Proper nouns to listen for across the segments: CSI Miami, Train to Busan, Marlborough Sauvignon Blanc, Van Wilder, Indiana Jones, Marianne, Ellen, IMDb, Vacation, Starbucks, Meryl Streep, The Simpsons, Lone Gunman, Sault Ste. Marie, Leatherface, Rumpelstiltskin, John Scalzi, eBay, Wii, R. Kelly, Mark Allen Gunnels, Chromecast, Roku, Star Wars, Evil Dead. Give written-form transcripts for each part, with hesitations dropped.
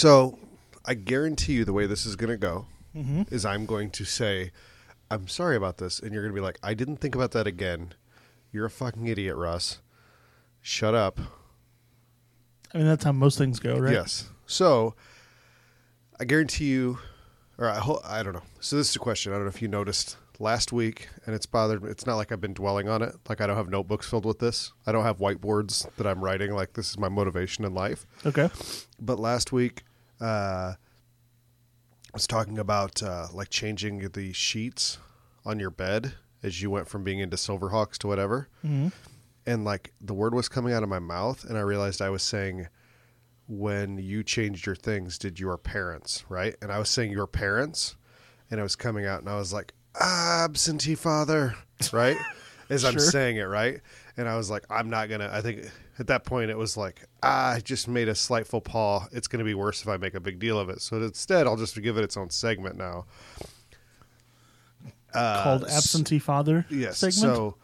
So I guarantee you the way this is going to go is I'm going to say, I'm sorry about this. And you're going to be like, I didn't think about that again. You're a fucking idiot, Russ. Shut up. I mean, that's how most things go, right? Yes. So I guarantee you, or I don't know. So this is a question. I don't know if you noticed last week, and it's bothered me. It's not like I've been dwelling on it. Like I don't have notebooks filled with this. I don't have whiteboards that I'm writing. Like this is my motivation in life. Okay. But last week, I was talking about like changing the sheets on your bed as you went from being into Silverhawks to whatever. Mm-hmm. And like the word was coming out of my mouth, and I realized I was saying, when you changed your things, did your parents, right? And I was saying your parents, and it was coming out, and I was like, absentee father, right? As I'm saying it, right? And I was like, I'm not going to, I think at that point it was like, I just made a slight faux pas. It's going to be worse if I make a big deal of it. So instead, I'll just give it its own segment now. Called absentee father segment?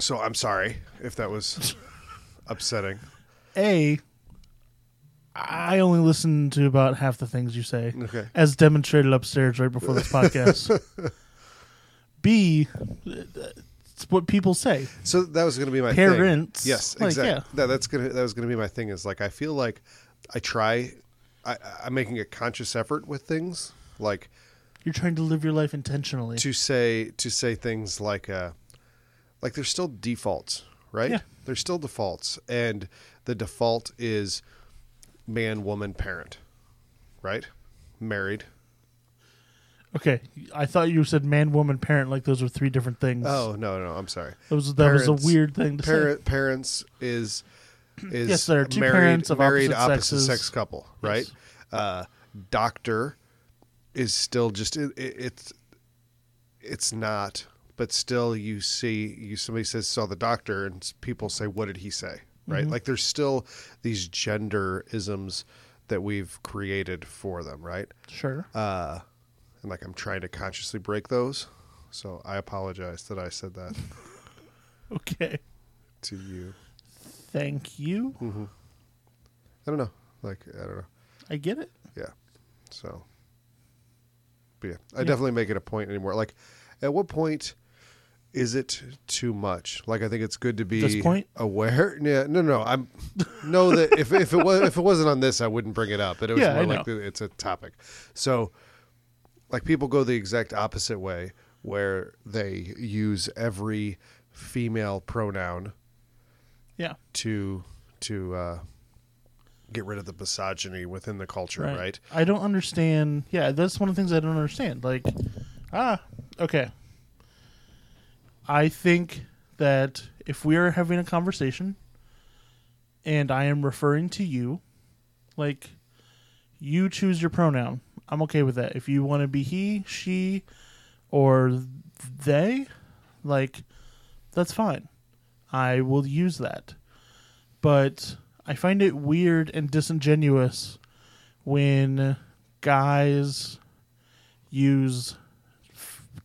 So I'm sorry if that was upsetting. I only listen to about half the things you say, okay, as demonstrated upstairs right before this podcast. B, it's what people say. So that was going to be my parents. Thing. Yes, like, exactly. Yeah. That was going to be my thing. Is like I feel like I try. I'm making a conscious effort with things like you're trying to live your life intentionally to say things like. Like there's still defaults, right? Yeah. There's still defaults, and the default is man, woman, parent, right? Married. Okay, I thought you said man, woman, parent. Like those are three different things. Oh no, I'm sorry. That was a weird thing to say. Parents is yes, there are two married, parents of married opposite sex couple, right? Yes. Doctor is still just it's not. But still, you see, somebody says saw the doctor, and people say, "What did he say?" Right? Mm-hmm. Like there's still these gender isms that we've created for them, right? Sure. And like I'm trying to consciously break those, so I apologize that I said that. Okay. To you. Thank you. Mm-hmm. I don't know. I get it. Yeah. So. But yeah, I definitely make it a point anymore. Like, at what point? Is it too much? Like, I think it's good to be aware. Yeah, no. I'm know that if it wasn't on this, I wouldn't bring it up. But it was more like it's a topic. So, like, people go the exact opposite way, where they use every female pronoun. Yeah. To get rid of the misogyny within the culture, right? I don't understand. Yeah, that's one of the things I don't understand. Like, okay. I think that if we are having a conversation and I am referring to you, like, you choose your pronoun. I'm okay with that. If you want to be he, she, or they, like, that's fine. I will use that. But I find it weird and disingenuous when guys use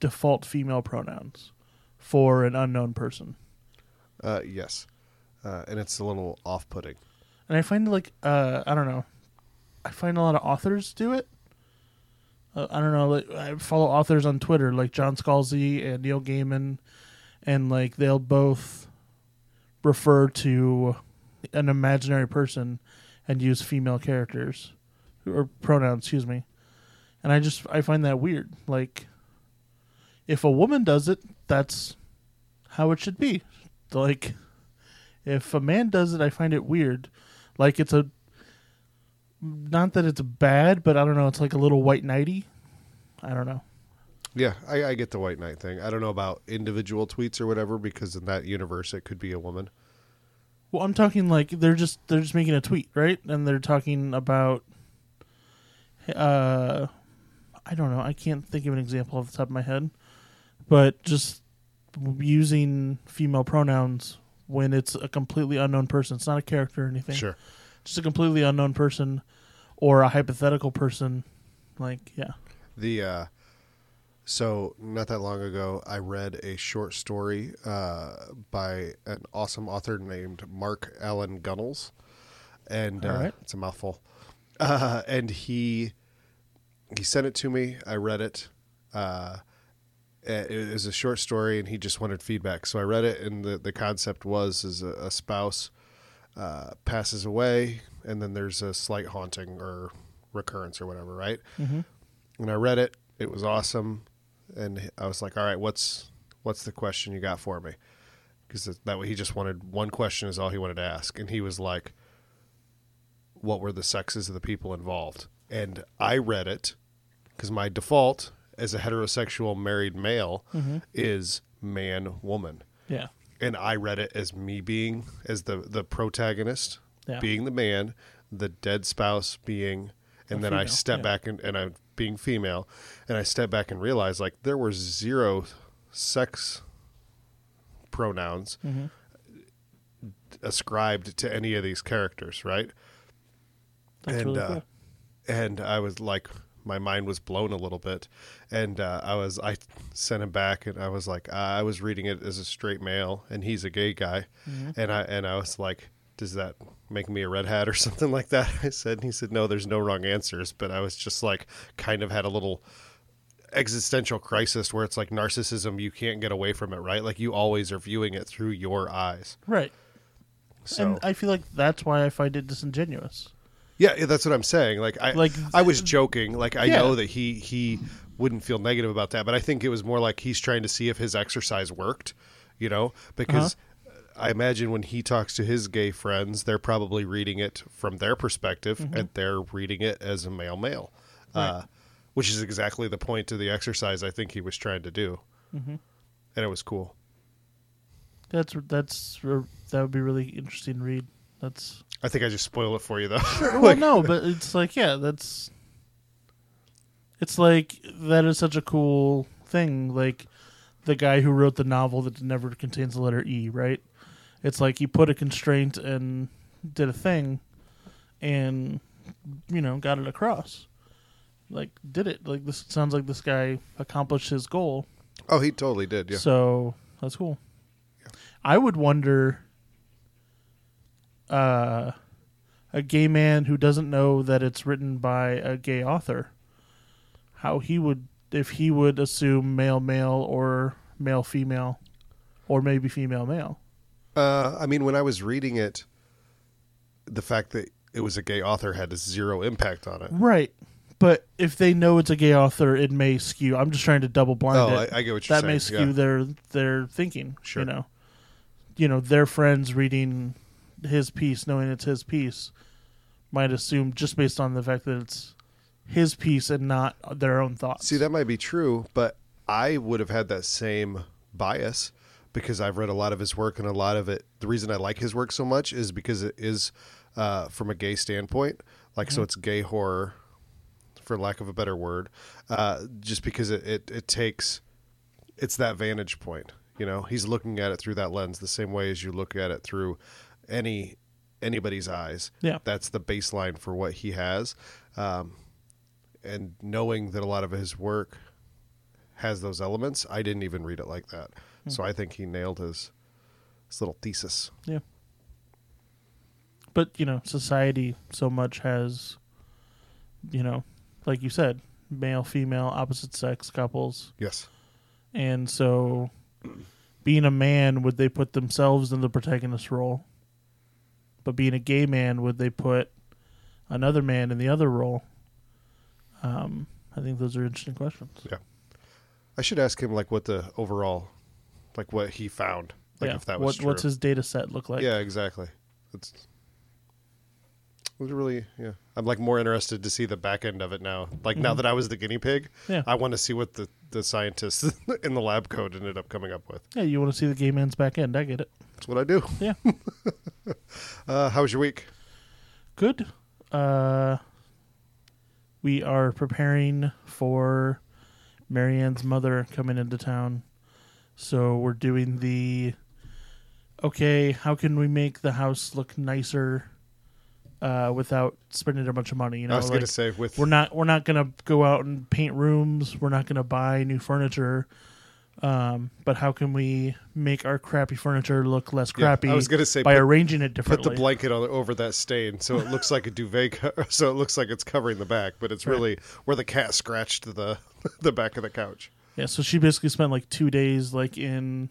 default female pronouns for an unknown person. Yes. And it's a little off-putting. And I find, like, I don't know. I find a lot of authors do it. I don't know. Like, I follow authors on Twitter, like John Scalzi and Neil Gaiman. And, like, they'll both refer to an imaginary person and use female characters. Or pronouns, excuse me. And I find that weird. Like, if a woman does it, that's how it should be. Like, if a man does it, I find it weird. Like, it's not that it's bad, but I don't know, it's like a little white knighty. I don't know. Yeah, I get the white knight thing. I don't know about individual tweets or whatever, because in that universe it could be a woman. Well, I'm talking like they're just making a tweet, right? And they're talking about I don't know, I can't think of an example off the top of my head. But just using female pronouns when it's a completely unknown person. It's not a character or anything. Sure. Just a completely unknown person or a hypothetical person. Like, yeah. So not that long ago, I read a short story by an awesome author named Mark Allen Gunnels. And it's a mouthful. And he sent it to me. I read it. It was a short story, and he just wanted feedback. So I read it, and the concept was a spouse passes away, and then there's a slight haunting or recurrence or whatever, right? Mm-hmm. And I read it. It was awesome. And I was like, all right, what's the question you got for me? Because that way he just wanted one question is all he wanted to ask. And he was like, what were the sexes of the people involved? And I read it because my default as a heterosexual married male mm-hmm. is man, woman. Yeah. And I read it as me being, as the protagonist, yeah. being the man, the dead spouse being, and then female. I step yeah. back and I'm being female. And I step back and realize like there were zero sex pronouns mm-hmm. ascribed to any of these characters, right? That's really cool. And I was like, my mind was blown a little bit, and I sent him back, and I was like, I was reading it as a straight male, and he's a gay guy, mm-hmm. and I was like, does that make me a red hat or something like that? I said, and he said, no, there's no wrong answers, but I was just like, kind of had a little existential crisis where it's like narcissism, you can't get away from it, right? Like you always are viewing it through your eyes, right? So, and I feel like that's why I find it disingenuous. Yeah, that's what I'm saying. Like I was joking. Like I yeah. know that he wouldn't feel negative about that, but I think it was more like he's trying to see if his exercise worked, you know, because uh-huh. I imagine when he talks to his gay friends, they're probably reading it from their perspective mm-hmm. and they're reading it as a male, right. Which is exactly the point of the exercise I think he was trying to do, mm-hmm. and it was cool. That would be really interesting to read. I think I just spoil it for you though. Sure, well, no, but it's like yeah, it's like that is such a cool thing. Like the guy who wrote the novel that never contains the letter E, right? It's like he put a constraint and did a thing, and you know got it across. Like, did it. Like, this sounds like this guy accomplished his goal. Oh, he totally did, yeah. So, that's cool. Yeah. I would wonder, a gay man who doesn't know that it's written by a gay author, how he would, if he would assume male-male or male-female, or maybe female-male. I mean, when I was reading it, the fact that it was a gay author had a zero impact on it. Right. But if they know it's a gay author, it may skew. I'm just trying to double blind it. I get what you're saying. That may skew yeah. their thinking. Sure. You know, their friends reading his piece, knowing it's his piece, might assume just based on the fact that it's his piece and not their own thoughts. See, that might be true, but I would have had that same bias because I've read a lot of his work, and a lot of it. The reason I like his work so much is because it is from a gay standpoint. Like, mm-hmm. so it's gay horror, for lack of a better word, just because it takes, it's that vantage point, you know, he's looking at it through that lens the same way as you look at it through anybody's eyes. Yeah. That's the baseline for what he has. And knowing that a lot of his work has those elements, I didn't even read it like that. Mm-hmm. So I think he nailed his little thesis. Yeah. But, you know, society so much has, you know, like you said, male, female, opposite sex couples. Yes. And so being a man, would they put themselves in the protagonist role? But being a gay man, would they put another man in the other role? I think those are interesting questions. Yeah. I should ask him like what the overall, like what he found, like yeah. if that was true. What's his data set look like? Yeah, exactly. It was really, yeah. I'm like more interested to see the back end of it now. Like mm-hmm. now that I was the guinea pig, yeah. I want to see what the scientists in the lab coat ended up coming up with. Yeah, you want to see the gay man's back end. I get it. That's what I do. Yeah. How was your week? Good. We are preparing for Marianne's mother coming into town. So we're doing how can we make the house look nicer? Without spending a bunch of money, you know. I was going to say, we're not going to go out and paint rooms. We're not going to buy new furniture. But how can we make our crappy furniture look less crappy? I was going to say by arranging it differently. Put the blanket over that stain so it looks like a duvet. So it looks like it's covering the back, but it's really where the cat scratched the back of the couch. Yeah, so she basically spent like 2 days like in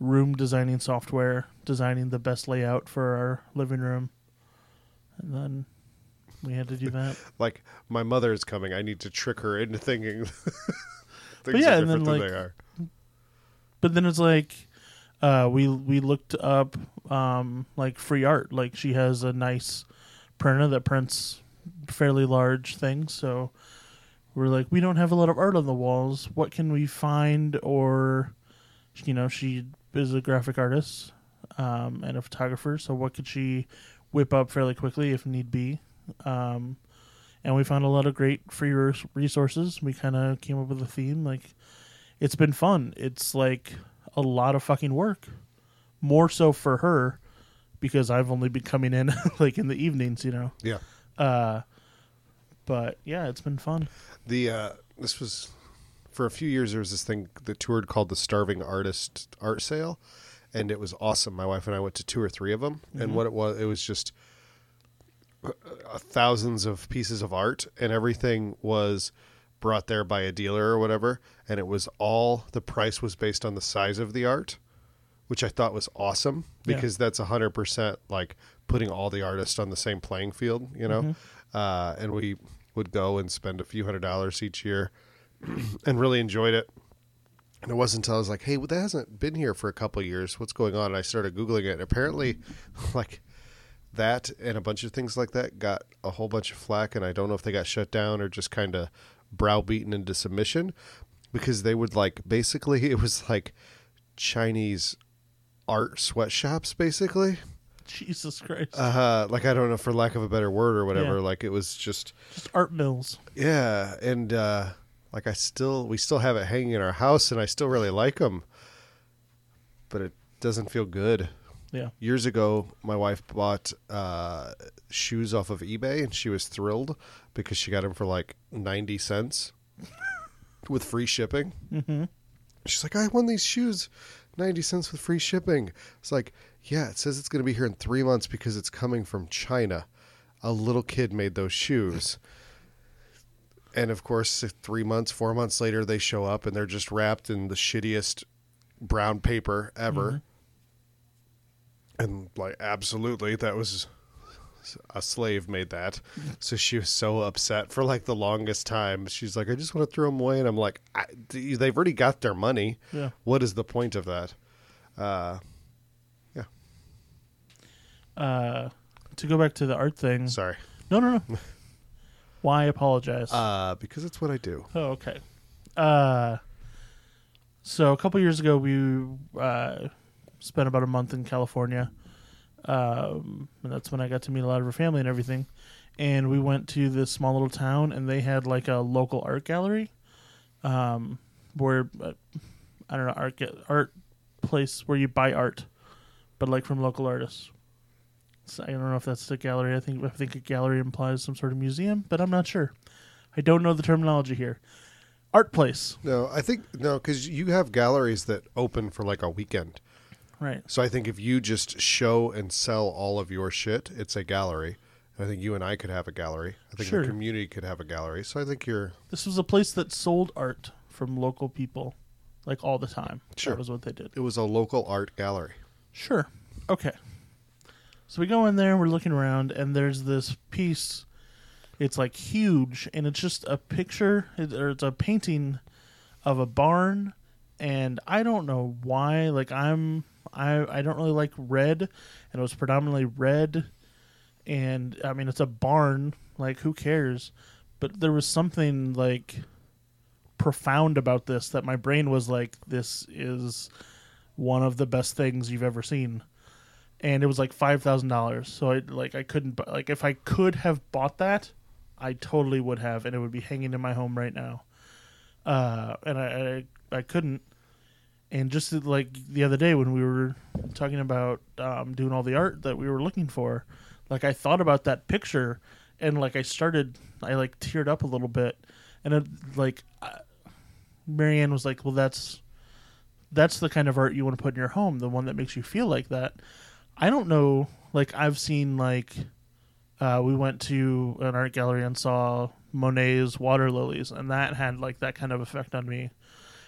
room designing software, designing the best layout for our living room, and then we had to do that. Like, my mother is coming. I need to trick her into thinking things are different than they are. But then it's like we looked up like free art. Like, she has a nice printer that prints fairly large things. So we're like, we don't have a lot of art on the walls. What can we find? Or, you know, she is a graphic artist and a photographer. So what could she whip up fairly quickly if need be? And we found a lot of great free resources. We kind of came up with a theme like. It's been fun. It's like a lot of fucking work, more so for her because I've only been coming in like in the evenings, you know? Yeah. But yeah, it's been fun. This was for a few years. There was this thing that toured called the Starving Artist Art Sale. And it was awesome. My wife and I went to 2 or 3 of them. Mm-hmm. And what it was just thousands of pieces of art, and everything was brought there by a dealer or whatever, and it was all the price was based on the size of the art, which I thought was awesome because that's 100% like putting all the artists on the same playing field, you know. Mm-hmm. And we would go and spend a few $100s each year and really enjoyed it. And it wasn't until I was like, hey, well, that hasn't been here for a couple of years, what's going on? And I started googling it, and apparently like that and a bunch of things like that got a whole bunch of flack, and I don't know if they got shut down or just kind of browbeaten into submission, because they would like, basically it was like Chinese art sweatshops basically. Jesus Christ. Like, I don't know, for lack of a better word or whatever. Yeah. Like, it was just art mills. Yeah. And like, we still have it hanging in our house, and I still really like them, but it doesn't feel good. Yeah. Years ago, my wife bought shoes off of eBay, and she was thrilled because she got them for like 90 cents with free shipping. Mm-hmm. She's like, I won these shoes, 90 cents with free shipping. It's like, yeah, it says it's going to be here in 3 months because it's coming from China. A little kid made those shoes. And of course, 4 months later, they show up, and they're just wrapped in the shittiest brown paper ever. Mm-hmm. And like, absolutely, that was a slave made that. So she was so upset for like the longest time. She's like, I just want to throw them away. And I'm like, they've already got their money. Yeah. What is the point of that? To go back to the art thing. Sorry. No. Why apologize? Because it's what I do. Oh, okay. So a couple years ago, we spent about a month in California, and that's when I got to meet a lot of her family and everything. And we went to this small little town, and they had like a local art gallery, where I don't know, art place where you buy art, but like from local artists. So I don't know if that's the gallery. I think a gallery implies some sort of museum, but I'm not sure. I don't know the terminology here. Art place. No, because you have galleries that open for like a weekend. Right. So I think if you just show and sell all of your shit, it's a gallery. I think you and I could have a gallery. I think the community could have a gallery. So I think this was a place that sold art from local people, like all the time. Sure. That was what they did. It was a local art gallery. Sure. Okay. So we go in there, and we're looking around, and there's this piece. It's like huge, and it's just a picture, or it's a painting of a barn. And I don't know why, like, I don't really like red, and it was predominantly red, and I mean, it's a barn, like, who cares? But there was something like profound about this that my brain was like, this is one of the best things you've ever seen. And it was like $5,000, so if I could have bought that, I totally would have, and it would be hanging in my home right now. And I couldn't. And just like the other day when we were talking about doing all the art that we were looking for, like, I thought about that picture, and like I like teared up a little bit, and Marianne was like, "Well, that's that's the kind of art you want to put in your home, the one that makes you feel like that. I don't know, like I've seen like we went to an art gallery and saw Monet's Water Lilies, and that had like that kind of effect on me.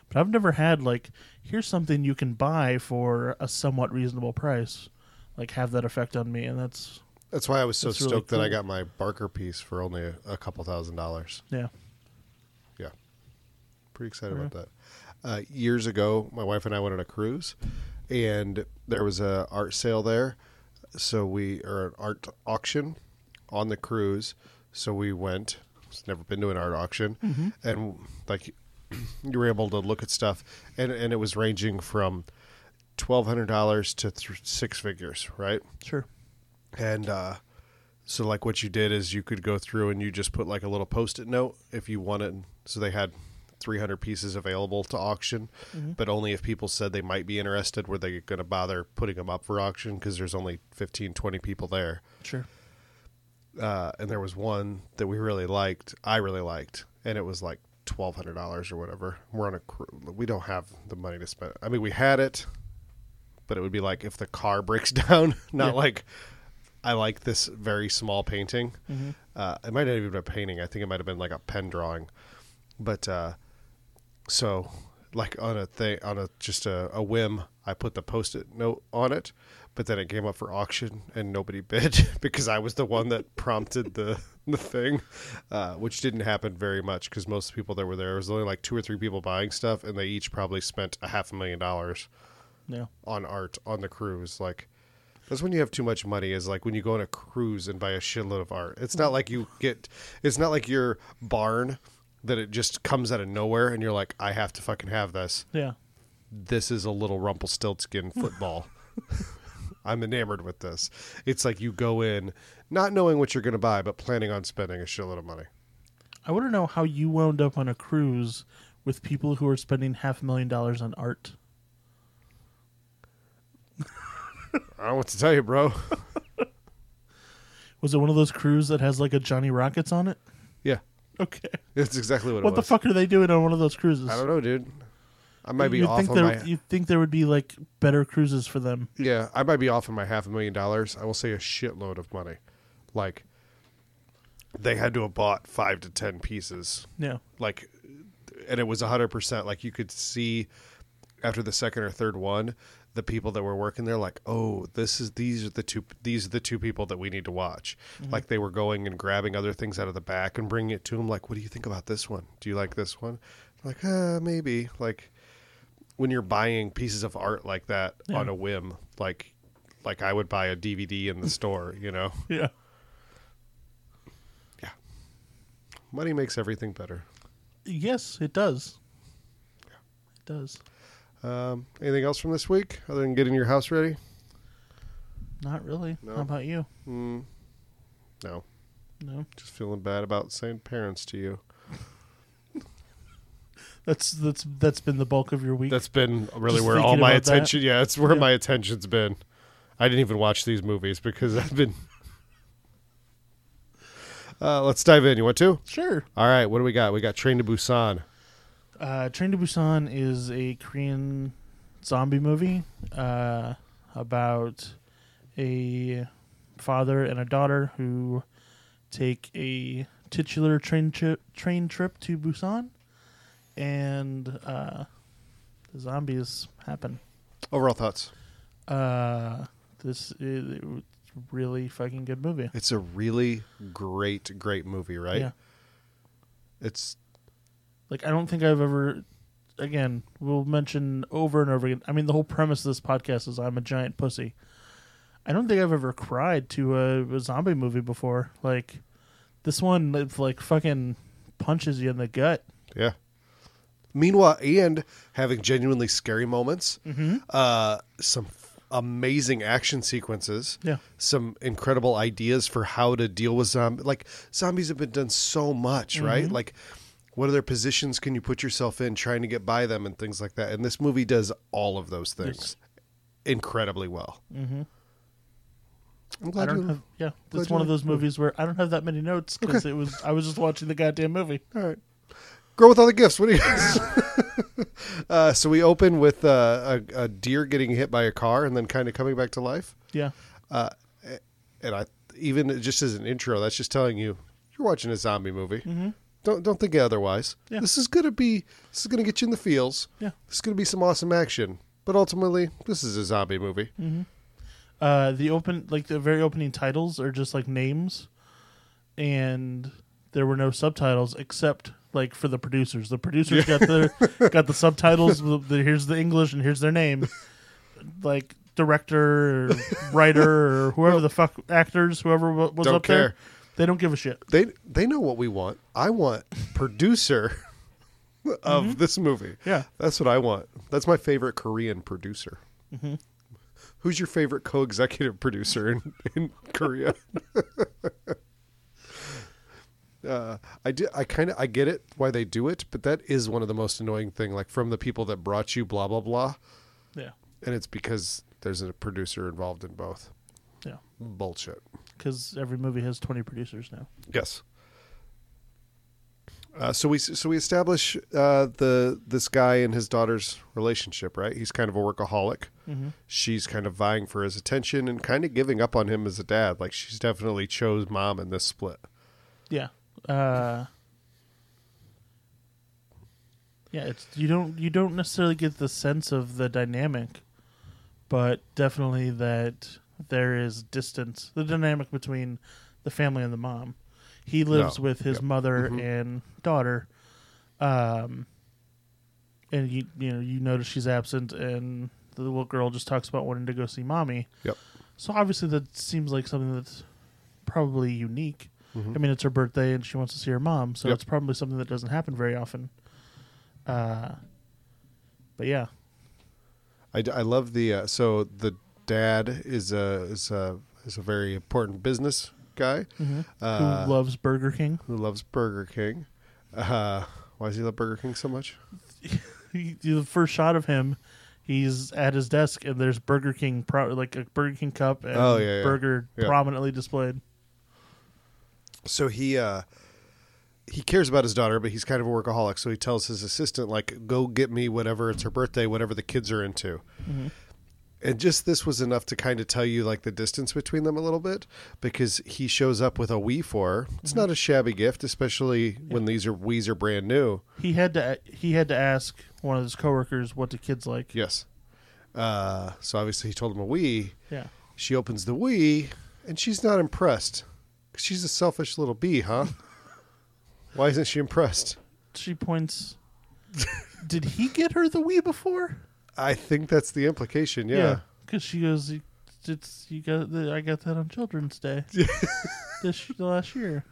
But I've never had like, here's something you can buy for a somewhat reasonable price, like have that effect on me. And that's why I was so stoked really cool. that I got my Barker piece for only a couple $1,000s. Yeah. Yeah. Pretty excited about that. Years ago, my wife and I went on a cruise, and there was an art sale there, or an art auction on the cruise. So we went. I've never been to an art auction, mm-hmm. and like you were able to look at stuff, and it was ranging from $1,200 to six figures, right? Sure. And so like what you did is you could go through and you just put like a little Post-it note if you wanted. So they had 300 pieces available to auction, mm-hmm. but only if people said they might be interested were they going to bother putting them up for auction, because there's only 15-20 people there. Sure. And there was one that I really liked, and it was like $1,200 or whatever. We're on a cruise. We don't have the money to spend. I mean, we had it, but it would be like if the car breaks down, like I like this very small painting. Mm-hmm. It might not even be a painting. I think it might have been like a pen drawing. But so like on a whim, I put the Post-it note on it, but then it came up for auction and nobody bid because I was the one that prompted the thing, which didn't happen very much because most of the people that were there was only like 2 or 3 people buying stuff, and they each probably spent a $500,000 on art on the cruise. Like that's when you have too much money, is like when you go on a cruise and buy a shitload of art. It's not like it's not like your barn that it just comes out of nowhere and you're like, I have to fucking have this. Yeah. This is a little Rumpelstiltskin football. I'm enamored with this. It's like you go in not knowing what you're going to buy, but planning on spending a shitload of money. I want to know how you wound up on a cruise with people who are spending $500,000 on art. I don't want to tell you, bro. Was it one of those cruises that has like a Johnny Rockets on it? Yeah. Okay. That's exactly what it was. What the fuck are they doing on one of those cruises? I don't know, dude. I might be off on my... You'd think there would be, like, better cruises for them. Yeah, I might be off on my $500,000. I will say a shitload of money. Like, they had to have bought 5 to 10 pieces. Yeah. Like, and it was 100%. Like, you could see after the second or third one, the people that were working there, like, oh, these are the two people that we need to watch. Mm-hmm. Like, they were going and grabbing other things out of the back and bringing it to them. Like, what do you think about this one? Do you like this one? Like, maybe. Like... when you're buying pieces of art like that on a whim, like I would buy a DVD in the store, you know? Yeah. Yeah. Money makes everything better. Yes, it does. Yeah. It does. Anything else from this week other than getting your house ready? Not really. No. How about you? No. No. Just feeling bad about saying parents to you. That's been the bulk of your week. That's been really just where all my attention. That. Yeah, it's where my attention's been. I didn't even watch these movies because I've been. Let's dive in. You want to? Sure. All right. What do we got? We got Train to Busan. Train to Busan is a Korean zombie movie about a father and a daughter who take a titular train trip to Busan. And the zombies happen. Overall thoughts? This is a really fucking good movie. It's a really great movie, right? Yeah. It's like I don't think I've ever. Again, we'll mention over and over again. I mean, the whole premise of this podcast is I'm a giant pussy. I don't think I've ever cried to a zombie movie before. Like this one, it like fucking punches you in the gut. Yeah. Meanwhile, and having genuinely scary moments, mm-hmm. Some amazing action sequences, some incredible ideas for how to deal with zombies. Like, zombies have been done so much, mm-hmm. right? Like, what other positions can you put yourself in trying to get by them and things like that? And this movie does all of those things incredibly well. Mm-hmm. I'm glad it's one of those movies where I don't have that many notes because I was just watching the goddamn movie. All right. Girl with All the Gifts. What do you guys? So we open with a deer getting hit by a car and then kind of coming back to life. Yeah. And I, even just as an intro, that's just telling you you're watching a zombie movie. Mm-hmm. Don't think otherwise. Yeah. This is gonna get you in the feels. Yeah. This is gonna be some awesome action. But ultimately, this is a zombie movie. Mm-hmm. The very opening titles are just like names, and there were no subtitles except like for the producers. The producers got the subtitles. Here's the English and here's their name, like director, or writer, or whoever the fuck actors, whoever was don't up care. There. They don't give a shit. They know what we want. I want producer of this movie. Yeah. That's what I want. That's my favorite Korean producer. Mm-hmm. Who's your favorite co-executive producer in Korea? I get it why they do it, but that is one of the most annoying thing. Like from the people that brought you blah, blah, blah. Yeah. And it's because there's a producer involved in both. Yeah. Bullshit. Because every movie has 20 producers now. Yes. So we establish this guy and his daughter's relationship, right? He's kind of a workaholic. Mm-hmm. She's kind of vying for his attention and kind of giving up on him as a dad. Like she's definitely chose mom in this split. Yeah. It's you don't necessarily get the sense of the dynamic, but definitely that there is distance, the dynamic between the family and the mom. He lives with his mother and daughter, and you notice she's absent, and the little girl just talks about wanting to go see mommy. Yep. So obviously that seems like something that's probably unique. Mm-hmm. I mean, it's her birthday, and she wants to see her mom, so it's probably something that doesn't happen very often. But yeah, I love the so the dad is a very important business guy who loves Burger King. Why does he love Burger King so much? The first shot of him, he's at his desk, and there's Burger King, like a Burger King cup and burger prominently displayed. So he cares about his daughter, but he's kind of a workaholic. So he tells his assistant, like, go get me whatever. It's her birthday, whatever the kids are into. Mm-hmm. And just this was enough to kind of tell you, like, the distance between them a little bit, because he shows up with a Wii for her. It's not a shabby gift, especially when these are Wiis are brand new. He had to ask one of his coworkers, what do kids like? Yes. So obviously he told him a Wii. Yeah. She opens the Wii, and she's not impressed. She's a selfish little bee, huh? Why isn't she impressed? She points. Did he get her the Wii before? I think that's the implication, yeah. Because she goes, I got that on Children's Day this last year.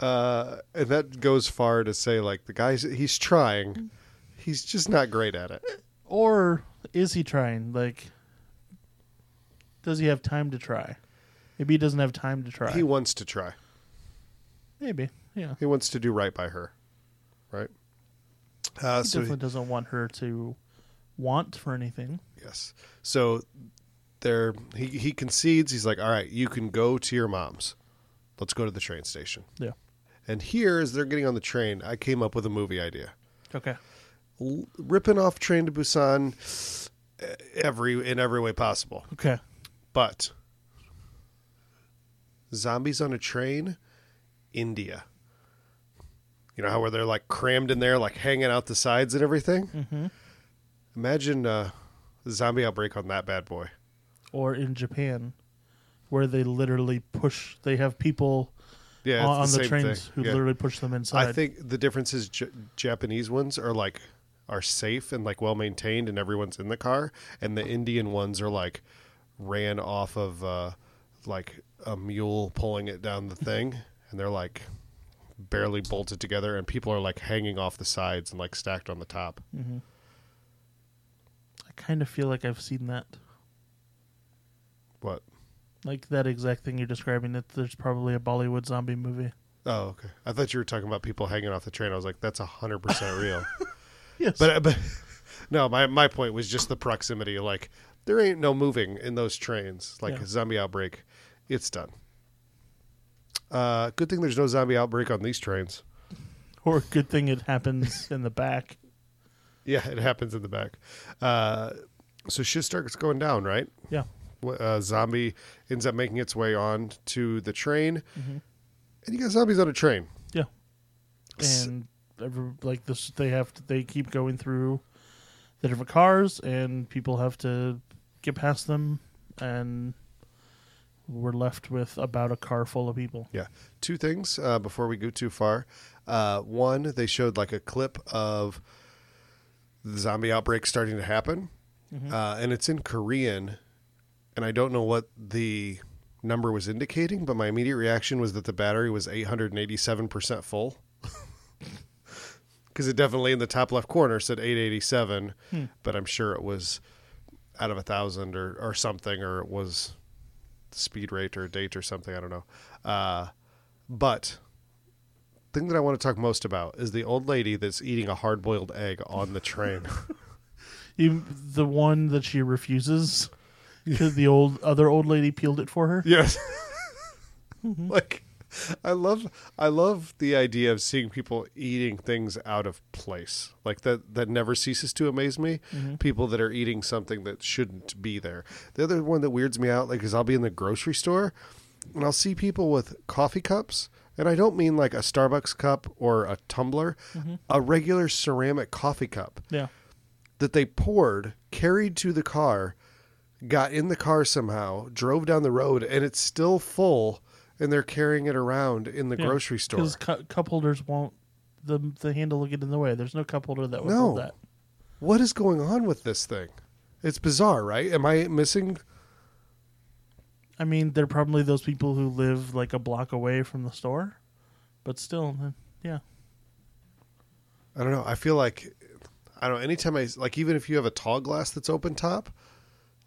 And that goes far to say, like, the guy's, he's trying. He's just not great at it. Or is he trying? Like, does he have time to try? Maybe he doesn't have time to try. He wants to try. Maybe, yeah. He wants to do right by her, right? He doesn't want her to... want for anything. Yes. So there he concedes. He's like, all right, you can go to your mom's, let's go to the train station. Yeah. And here, as they're getting on the train, I came up with a movie idea. Okay. Ripping off Train to Busan in every way possible. Okay. But zombies on a train, India. You know how where they're like crammed in there, like hanging out the sides and everything? Mm-hmm. Imagine a zombie outbreak on that bad boy. Or in Japan, where they literally push... They have people on the trains who literally push them inside. I think the difference is Japanese ones are safe and like well-maintained and everyone's in the car. And the Indian ones are like ran off of like a mule pulling it down the thing. And they're like barely bolted together. And people are like hanging off the sides and like stacked on the top. Mm-hmm. Kind of feel like I've seen that. What? Like that exact thing you're describing, that there's probably a Bollywood zombie movie. Oh, okay. I thought you were talking about people hanging off the train. I was like, that's 100% real. Yes. But no, my point was just the proximity. Like, there ain't no moving in those trains. Like a zombie outbreak, it's done. Good thing there's no zombie outbreak on these trains. Or good thing it happens in the back. Yeah, it happens in the back. So shit starts going down, right? Yeah. Zombie ends up making its way on to the train. Mm-hmm. And you got zombies on a train. Yeah. And like this, they keep going through the different cars, and people have to get past them, and we're left with about a car full of people. Yeah. Two things before we go too far. One, they showed like a clip of the zombie outbreak starting to happen, mm-hmm. And it's in Korean, and I don't know what the number was indicating, but my immediate reaction was that the battery was 887% full. Because it definitely in the top left corner said 887, but I'm sure it was out of 1,000 or something, or it was speed rate or date or something. I don't know. But the thing that I want to talk most about is the old lady that's eating a hard-boiled egg on the train. The one that she refuses because the other old lady peeled it for her? Yes. Mm-hmm. Like... I love the idea of seeing people eating things out of place. Like that never ceases to amaze me. Mm-hmm. People that are eating something that shouldn't be there. The other one that weirds me out, like, is I'll be in the grocery store and I'll see people with coffee cups, and I don't mean like a Starbucks cup or a tumbler, mm-hmm. a regular ceramic coffee cup. Yeah. That they poured, carried to the car, got in the car somehow, drove down the road, and it's still full. And they're carrying it around in the grocery store. Because cup holders won't, the handle will get in the way. There's no cup holder that would hold that. What is going on with this thing? It's bizarre, right? Am I missing? I mean, they're probably those people who live like a block away from the store. But still, yeah. I don't know. I feel like, I don't know, anytime I, like even if you have a tall glass that's open top,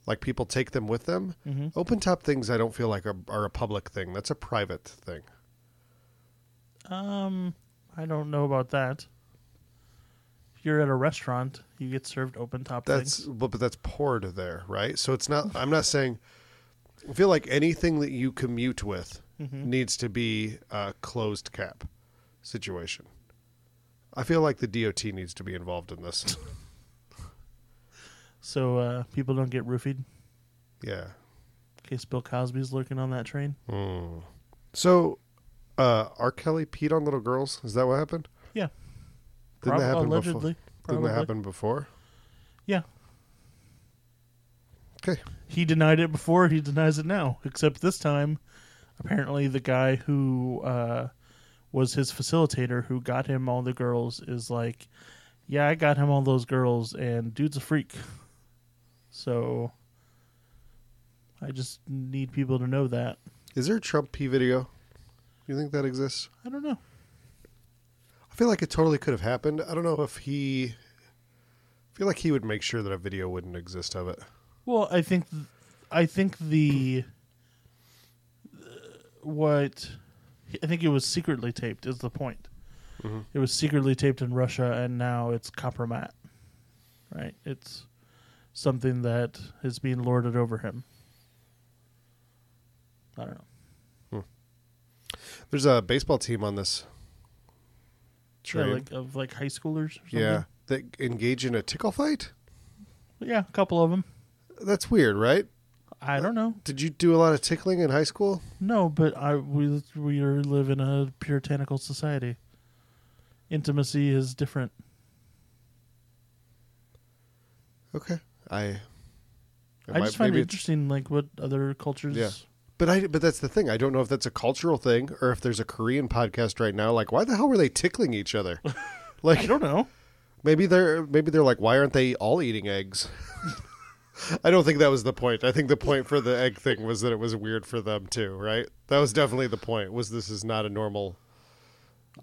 like people take them with them. Mm-hmm. Open top things I don't feel like are a public thing. That's a private thing. I don't know about that. If you're at a restaurant, you get served open top things. But that's poured there, right? So it's not, I'm not saying, I feel like anything that you commute with mm-hmm. needs to be a closed cap situation. I feel like the DOT needs to be involved in this. So people don't get roofied? Yeah. In case Bill Cosby's lurking on that train? Mm. So R. Kelly peed on little girls? Is that what happened? Yeah. Didn't that happen allegedly, before? Didn't that happen before? Yeah. Okay. He denied it before. He denies it now. Except this time, apparently the guy who was his facilitator who got him all the girls is like, yeah, I got him all those girls, and dude's a freak. So I just need people to know that. Is there a Trump pee video? Do you think that exists? I don't know. I feel like it totally could have happened. I don't know if he... I feel like he would make sure that a video wouldn't exist of it. Well, I think it was secretly taped is the point. Mm-hmm. It was secretly taped in Russia, and now it's compromat. Right? It's... something that is being lorded over him. I don't know. There's a baseball team on this train. Yeah, like high schoolers or something? Yeah, that engage in a tickle fight? Yeah, a couple of them. That's weird, right? I don't know. Did you do a lot of tickling in high school? No, but we live in a puritanical society. Intimacy is different. Okay. I just find it interesting, like, what other cultures... Yeah. But that's the thing. I don't know if that's a cultural thing or if there's a Korean podcast right now. Like, why the hell were they tickling each other? Like, I don't know. Maybe they're like, why aren't they all eating eggs? I don't think that was the point. I think the point for the egg thing was that it was weird for them, too, right? That was definitely the point, was this is not a normal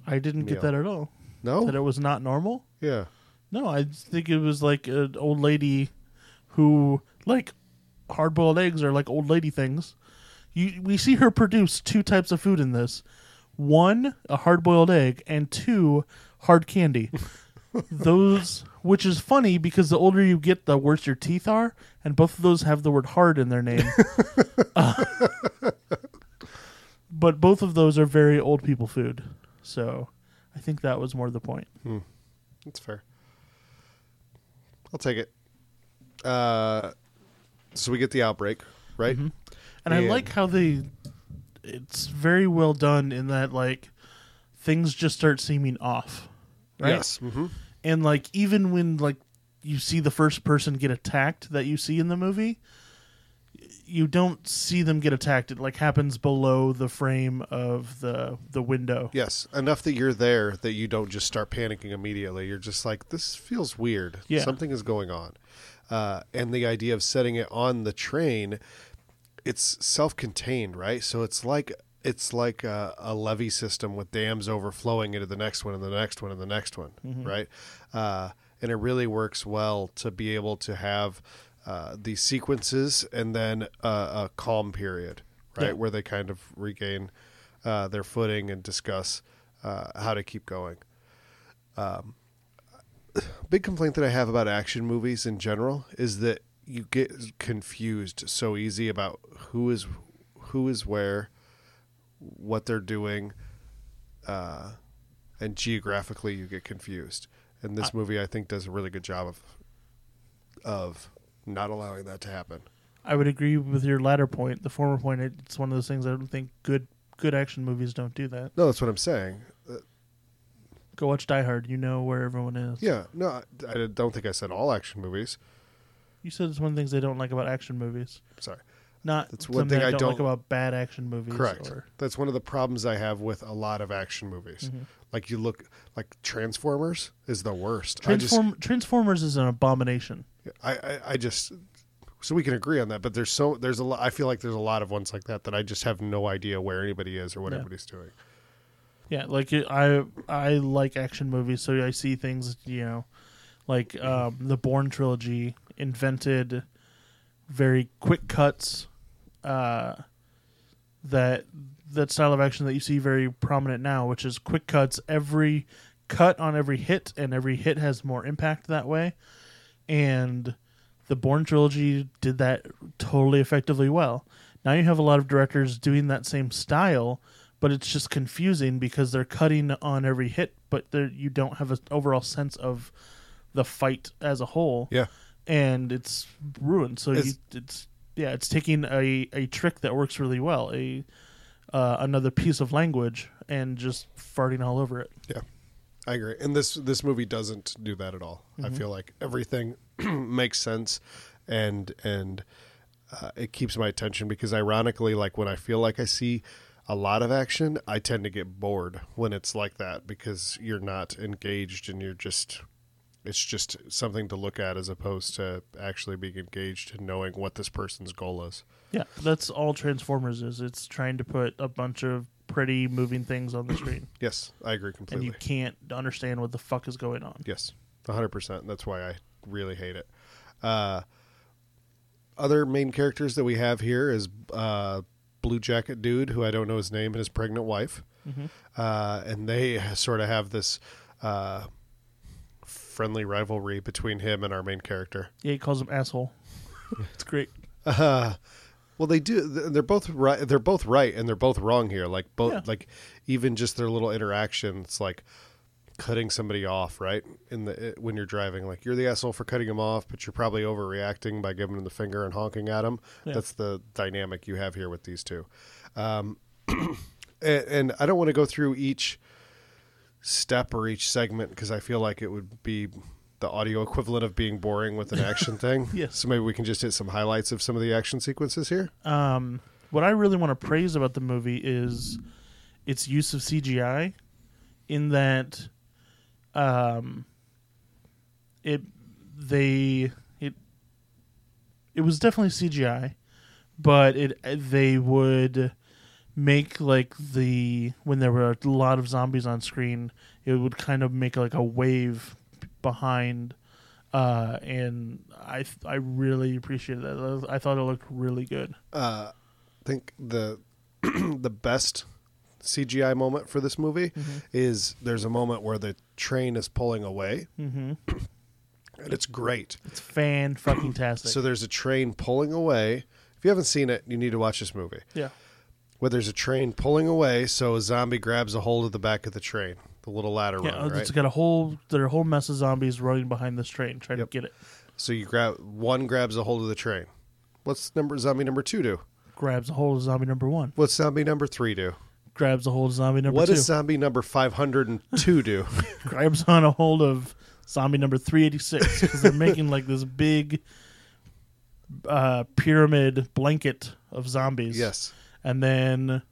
I didn't meal. Get that at all. No? That it was not normal? Yeah. No, I think it was like an old lady who, like, hard-boiled eggs are like old lady things. We see her produce two types of food in this. One, a hard-boiled egg, and two, hard candy. Which is funny because the older you get, the worse your teeth are, and both of those have the word hard in their name. But both of those are very old people food, so... I I think that was more the point. That's fair. I'll take it. So we get the outbreak, right? Mm-hmm. And I like how it's very well done in that, like, things just start seeming off, right? Yes. Mm-hmm. And, like, even when, like, you see the first person get attacked that you see in the movie, you don't see them get attacked. It, like, happens below the frame of the window. Yes. Enough that you're there that you don't just start panicking immediately. You're just like, this feels weird. Yeah. Something is going on. And the idea of setting it on the train, it's self-contained, right? So it's like a levee system with dams overflowing into the next one and the next one and the next one, mm-hmm. right? And it really works well to be able to have these sequences and then a calm period, right? Yeah. Where they kind of regain their footing and discuss how to keep going. Big complaint that I have about action movies in general is that you get confused so easy about who is where, what they're doing, and geographically you get confused. And this movie, I think, does a really good job of not allowing that to happen. I would agree with your latter point. The former point, it's one of those things I don't think good action movies don't do that. No, that's what I'm saying. Go watch Die Hard. You know where everyone is. Yeah. No, I don't think I said all action movies. You said it's one of the things they don't like about action movies. Sorry. That's one thing I don't like about bad action movies. Correct. That's one of the problems I have with a lot of action movies. Mm-hmm. Like, you look like Transformers is the worst. Transformers is an abomination. I just, so we can agree on that. But there's a lot. I feel like there's a lot of ones like that I just have no idea where anybody is or what everybody's doing. Yeah, like I like action movies, so I see things, you know, like the Bourne trilogy invented very quick cuts, that style of action that you see very prominent now, which is quick cuts, every cut on every hit, and every hit has more impact that way. And the Bourne trilogy did that totally effectively well. Now you have a lot of directors doing that same style, but it's just confusing because they're cutting on every hit, but you don't have an overall sense of the fight as a whole. Yeah. And it's ruined. So it's taking a trick that works really well, another piece of language, and just farting all over it. Yeah, I agree. And this movie doesn't do that at all. Mm-hmm. I feel like everything makes sense, and it keeps my attention because, ironically, like when I feel like I see a lot of action, I tend to get bored when it's like that because you're not engaged and you're just. It's just something to look at as opposed to actually being engaged and knowing what this person's goal is. Yeah, that's all Transformers is. It's trying to put a bunch of pretty moving things on the screen. Yes, I agree completely. And you can't understand what the fuck is going on. Yes, 100%. That's why I really hate it. Other main characters that we have here is Blue Jacket Dude, who I don't know his name, and his pregnant wife. Mm-hmm. And they sort of have this... friendly rivalry between him and our main character. Yeah, he calls him asshole. It's great. Well, they do. They're both right. They're both right, and they're both wrong here. Like both, yeah. Like even just their little interaction. It's like cutting somebody off, right? When you're driving, like you're the asshole for cutting him off, but you're probably overreacting by giving him the finger and honking at him. Yeah. That's the dynamic you have here with these two. And I don't want to go through each step or each segment because I feel like it would be the audio equivalent of being boring with an action thing. Yes. So maybe we can just hit some highlights of some of the action sequences here. What I really want to praise about the movie is its use of CGI, in that it was definitely CGI, but they would make like when there were a lot of zombies on screen, it would kind of make like a wave behind, and I really appreciated that. I thought it looked really good. I think the best CGI moment for this movie mm-hmm. is there's a moment where the train is pulling away. Mm-hmm. And it's great. It's fan-fucking-tastic. So there's a train pulling away. If you haven't seen it, you need to watch this movie. Yeah. Where there's a train pulling away, so a zombie grabs a hold of the back of the train. The little ladder run, right? It's got a whole, there are whole mess of zombies running behind this train trying to get it. So you grabs a hold of the train. What's zombie number 2 do? Grabs a hold of zombie number 1. What's zombie number 3 do? Grabs a hold of zombie number 2. What does zombie number 502 do? Grabs on a hold of zombie number 386 because they're making like this big pyramid blanket of zombies. Yes. And then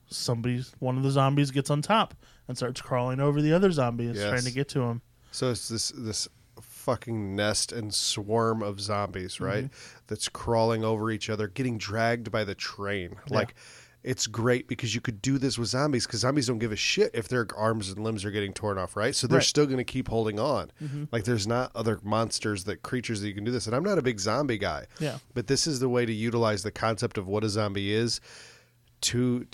one of the zombies gets on top and starts crawling over the other zombies trying to get to him. So it's this fucking nest and swarm of zombies, right? Mm-hmm. That's crawling over each other, getting dragged by the train. Yeah. Like, it's great because you could do this with zombies because zombies don't give a shit if their arms and limbs are getting torn off, right? So they're still going to keep holding on. Mm-hmm. Like, there's not other creatures that you can do this. And I'm not a big zombie guy. Yeah. But this is the way to utilize the concept of what a zombie is to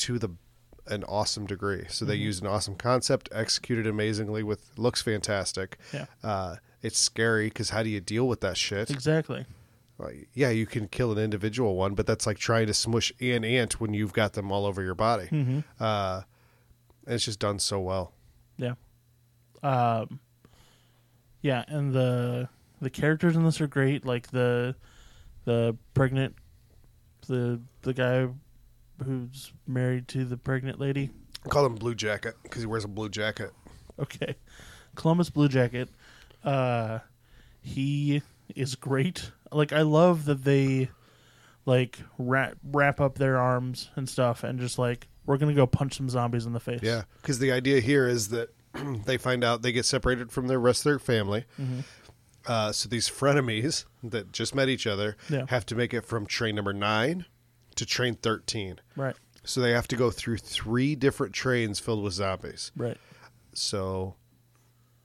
an awesome degree. So they used an awesome concept, executed amazingly looks fantastic. Yeah. It's scary because how do you deal with that shit? Exactly. Like, yeah, you can kill an individual one, but that's like trying to smush an ant when you've got them all over your body. Mm-hmm. And it's just done so well. Yeah. Yeah, and the characters in this are great. Like the guy who's married to the pregnant lady. I call him Blue Jacket because he wears a blue jacket. Okay. Columbus Blue Jacket. He is great. Like, I love that they, like, wrap up their arms and stuff and just, like, we're going to go punch some zombies in the face. Yeah, because the idea here is that they find out they get separated from the rest of their family. Mm-hmm. So these frenemies that just met each other have to make it from train number 9 to train 13. Right. So they have to go through 3 different trains filled with zombies. Right. So...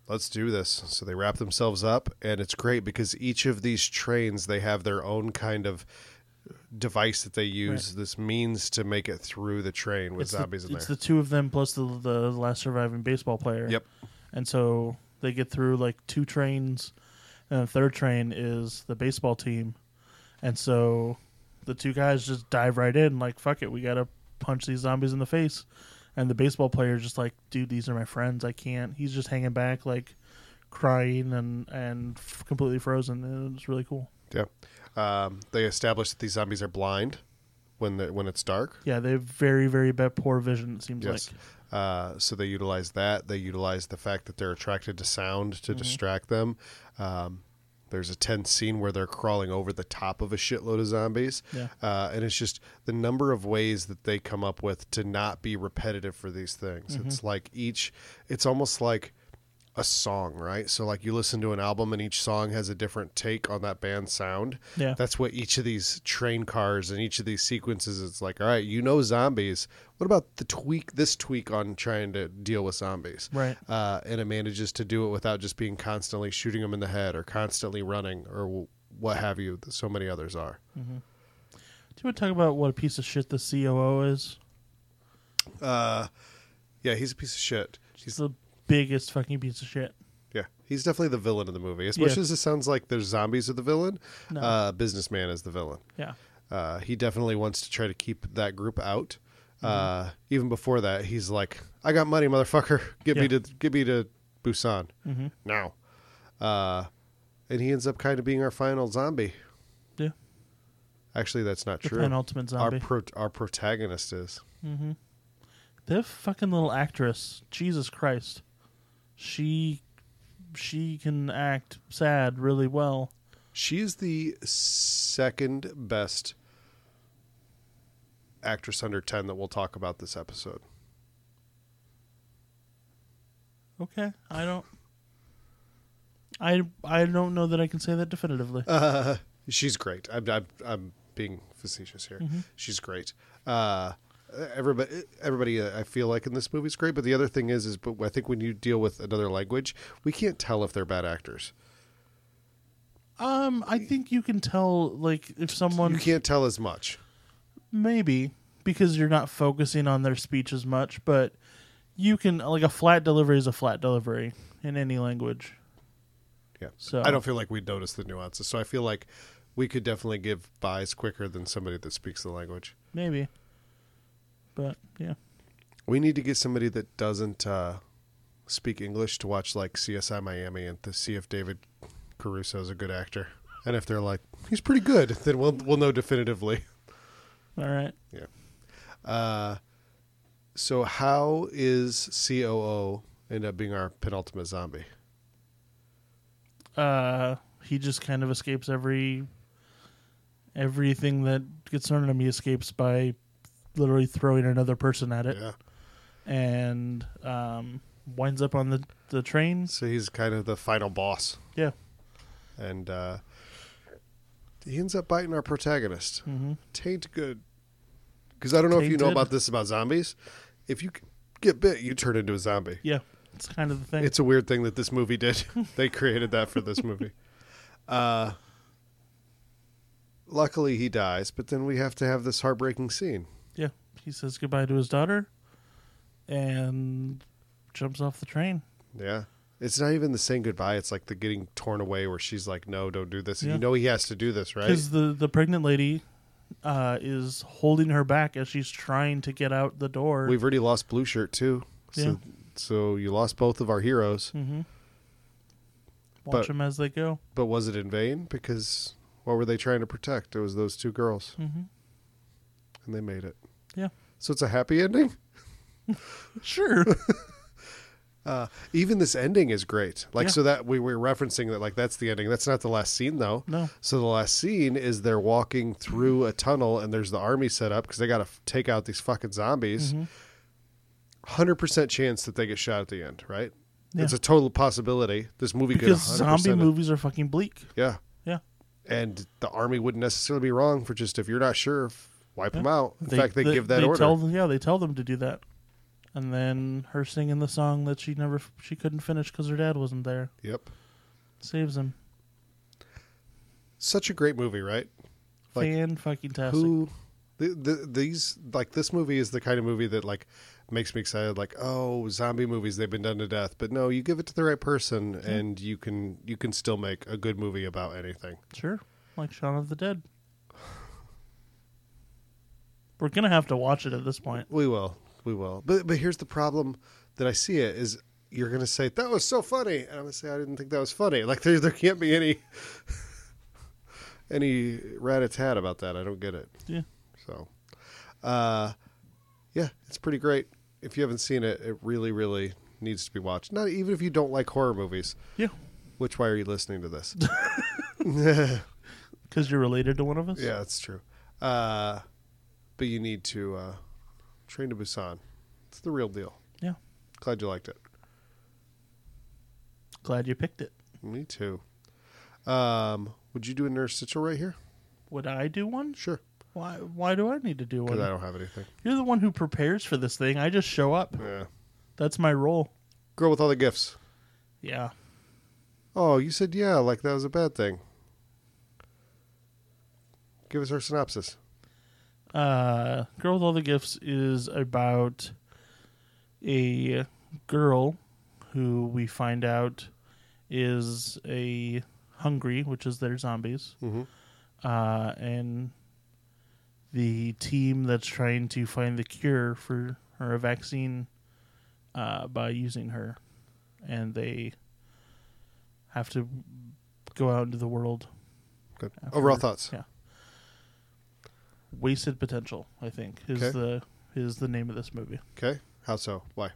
let's do this. So they wrap themselves up, and it's great because each of these trains, they have their own kind of device that they use, this means to make it through the train with zombies in there. It's the two of them plus the last surviving baseball player. Yep. And so they get through like 2 trains, and the third train is the baseball team. And so the 2 guys just dive right in like, fuck it, we got to punch these zombies in the face. And the baseball player is just like, dude, these are my friends. I can't. He's just hanging back, like crying and completely frozen. And it's really cool. Yeah. They establish that these zombies are blind when it's dark. Yeah, they have very, very poor vision, it seems like. So they utilize that. They utilize the fact that they're attracted to sound to distract them. There's a tense scene where they're crawling over the top of a shitload of zombies. Yeah. And it's just the number of ways that they come up with to not be repetitive for these things. Mm-hmm. It's like it's almost like a song, right? So like you listen to an album and each song has a different take on that band's sound. Yeah. That's what each of these train cars and each of these sequences, it's like, all right, you know zombies. What about this tweak on trying to deal with zombies? Right. And it manages to do it without just being constantly shooting them in the head or constantly running or what have you. So many others are. Mm-hmm. Do you want to talk about what a piece of shit the COO is? Yeah, he's a piece of shit. He's the biggest fucking piece of shit. Yeah, he's definitely the villain of the movie. As much as it sounds like there's zombies are the villain, no. Businessman is the villain. Yeah. He definitely wants to try to keep that group out. Even before that, he's like, I got money, motherfucker. Get me to Busan now. And he ends up kind of being our final zombie. Yeah. Actually, that's not true. The penultimate zombie. Our protagonist is. Mm-hmm. That fucking little actress, Jesus Christ. She can act sad really well. She is the second best actress under 10 that we'll talk about this episode. Okay, I don't know that I can say that definitively. She's great. I'm being facetious here. Mm-hmm. She's great. Everybody, I feel like in this movie is great, but the other thing is, I think when you deal with another language, we can't tell if they're bad actors. I think you can tell, like, if someone... You can't tell as much. Maybe, because you're not focusing on their speech as much, but you can, like, a flat delivery is a flat delivery in any language. Yeah. So I don't feel like we notice the nuances, so I feel like we could definitely give buys quicker than somebody that speaks the language. Maybe. But, yeah. We need to get somebody that doesn't speak English to watch like CSI Miami and to see if David Caruso is a good actor. And if they're like, he's pretty good, then we'll know definitively. All right. Yeah. So how is COO end up being our penultimate zombie? He just kind of escapes everything that gets thrown at him. He escapes by literally throwing another person at it. Yeah. And winds up on the train. So he's kind of the final boss. Yeah. And he ends up biting our protagonist. Mm-hmm. Taint good. Because I don't know if you know about this about zombies. If you get bit, you turn into a zombie. Yeah, it's kind of the thing. It's a weird thing that this movie did. They created that for this movie. Luckily, he dies, but then we have to have this heartbreaking scene. Yeah, he says goodbye to his daughter and jumps off the train. Yeah. It's not even the saying goodbye. It's like the getting torn away where she's like, no, don't do this. Yeah. You know he has to do this, right? Because the pregnant lady is holding her back as she's trying to get out the door. We've already lost Blue Shirt, too. Yeah. So you lost both of our heroes. Mm-hmm. Watch them as they go. But was it in vain? Because what were they trying to protect? It was those two girls. Mm-hmm. And they made it. Yeah. So it's a happy ending? Sure. Even this ending is great. Like, yeah. So that we were referencing that, like, that's the ending. That's not the last scene, though. No. So the last scene is they're walking through a tunnel, and there's the army set up because they got to take out these fucking zombies. Mm-hmm. 100% chance that they get shot at the end, right? Yeah. It's a total possibility. This movie could 100%. Because zombie movies are fucking bleak. Yeah. Yeah. And the army wouldn't necessarily be wrong for just, if you're not sure, wipe them out. In fact, they give that order. They tell them to do that. And then her singing the song that she couldn't finish because her dad wasn't there. Yep. Saves him. Such a great movie, right? Like, fan-fucking-tastic. This movie is the kind of movie that, like, makes me excited. Like, oh, zombie movies, they've been done to death. But no, you give it to the right person, mm-hmm. and you can still make a good movie about anything. Sure. Like Shaun of the Dead. We're going to have to watch it at this point. We will. But here's the problem that I see it is you're going to say, that was so funny. And I'm going to say, I didn't think that was funny. Like there can't be any rat-a-tat about that. I don't get it. Yeah. So, yeah, it's pretty great. If you haven't seen it, it really, really needs to be watched. Not even if you don't like horror movies. Yeah. Which why are you listening to this? Because you're related to one of us? Yeah, that's true. But you need to... Train to Busan. It's the real deal. Yeah. Glad you liked it. Glad you picked it. Me too. Would you do a nerd stitcher right here? Would I do one? Sure. Why do I need to do one? Because I don't have anything. You're the one who prepares for this thing. I just show up. Yeah. That's my role. Girl with All the Gifts. Yeah. Oh, you said yeah, like that was a bad thing. Give us our synopsis. Girl with All the Gifts is about a girl who we find out is a hungry, which is their zombies, mm-hmm. And the team that's trying to find the cure for her, a vaccine, by using her, and they have to go out into the world. Good. Overall thoughts. Yeah. Wasted Potential, I think, is the name of this movie. Okay. How so? Why?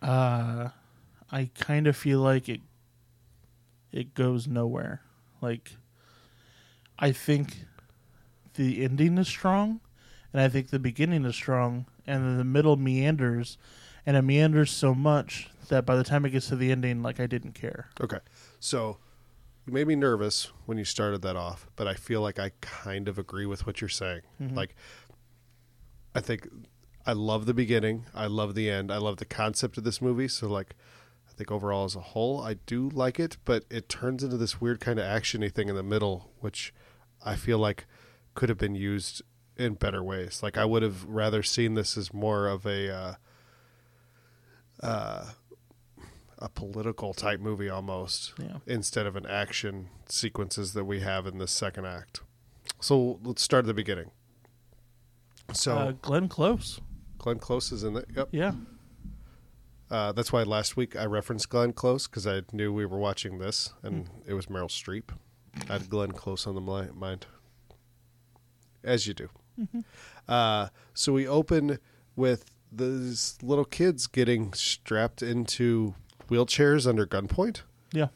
I kind of feel like it goes nowhere. Like, I think the ending is strong, and I think the beginning is strong, and then the middle meanders, and it meanders so much that by the time it gets to the ending, like, I didn't care. Okay. So... You made me nervous when you started that off, but I feel like I kind of agree with what you're saying. Mm-hmm. Like, I think I love the beginning. I love the end. I love the concept of this movie. So, like, I think overall as a whole, I do like it, but it turns into this weird kind of action-y thing in the middle, which I feel like could have been used in better ways. Like, I would have rather seen this as more of a political type movie almost, instead of an action sequences that we have in the second act. So let's start at the beginning. So Glenn Close is in it. Yep. Yeah. That's why last week I referenced Glenn Close, because I knew we were watching this, and it was Meryl Streep. I had Glenn Close on the mind. As you do. Mm-hmm. So we open with these little kids getting strapped into wheelchairs under gunpoint. Yeah.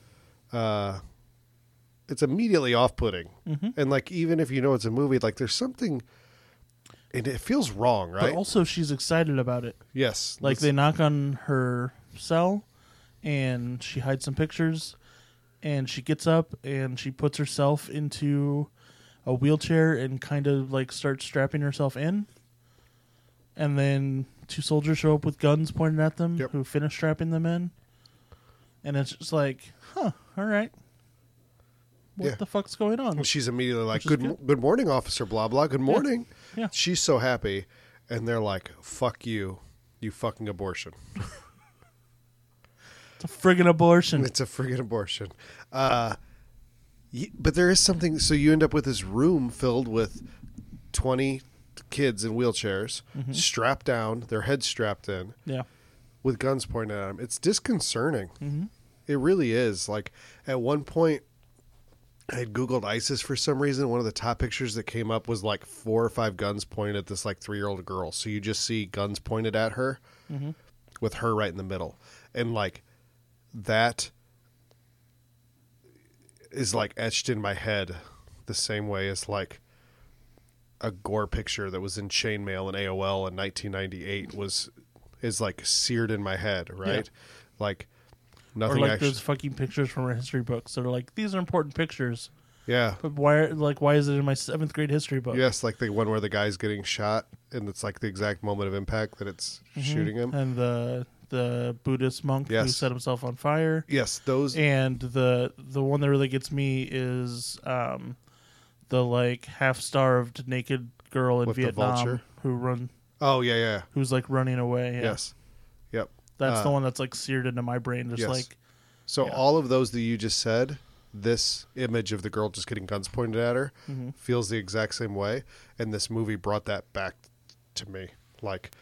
It's immediately off-putting. Mm-hmm. And, like, even if you know it's a movie, like, there's something... And it feels wrong, right? But also she's excited about it. Yes. Like they knock on her cell and she hides some pictures and she gets up and she puts herself into a wheelchair and kind of like starts strapping herself in. And then two soldiers show up with guns pointed at them who finish strapping them in. And it's just like, huh, all right. What the fuck's going on? Well, she's immediately like, good morning, officer, blah, blah, good morning. Yeah. She's so happy. And they're like, fuck you, you fucking abortion. It's a friggin' abortion. It's a friggin' abortion. But there is something. So you end up with this room filled with 20 kids in wheelchairs, strapped down, their heads strapped in, with guns pointed at them. It's disconcerting. Mm-hmm. It really is. Like, at one point, I had Googled ISIS for some reason. One of the top pictures that came up was like 4 or 5 guns pointed at this like 3-year-old girl. So you just see guns pointed at her with her right in the middle. And like that is like etched in my head the same way as like a gore picture that was in chainmail and AOL in 1998 is like seared in my head. Right. Yeah. Like, nothing or like those fucking pictures from our history books that are like, these are important pictures. Yeah. But why is it in my 7th grade history book? Yes, like the one where the guy's getting shot and it's like the exact moment of impact that it's shooting him. And the Buddhist monk who set himself on fire. Yes, those. And the one that really gets me is the like half-starved naked girl in Vietnam who run. Oh, yeah, yeah. Who's like running away. Yeah. Yes. Yep. That's the one that's like seared into my brain. Just like, so all of those that you just said, this image of the girl just getting guns pointed at her feels the exact same way. And this movie brought that back to me. Like,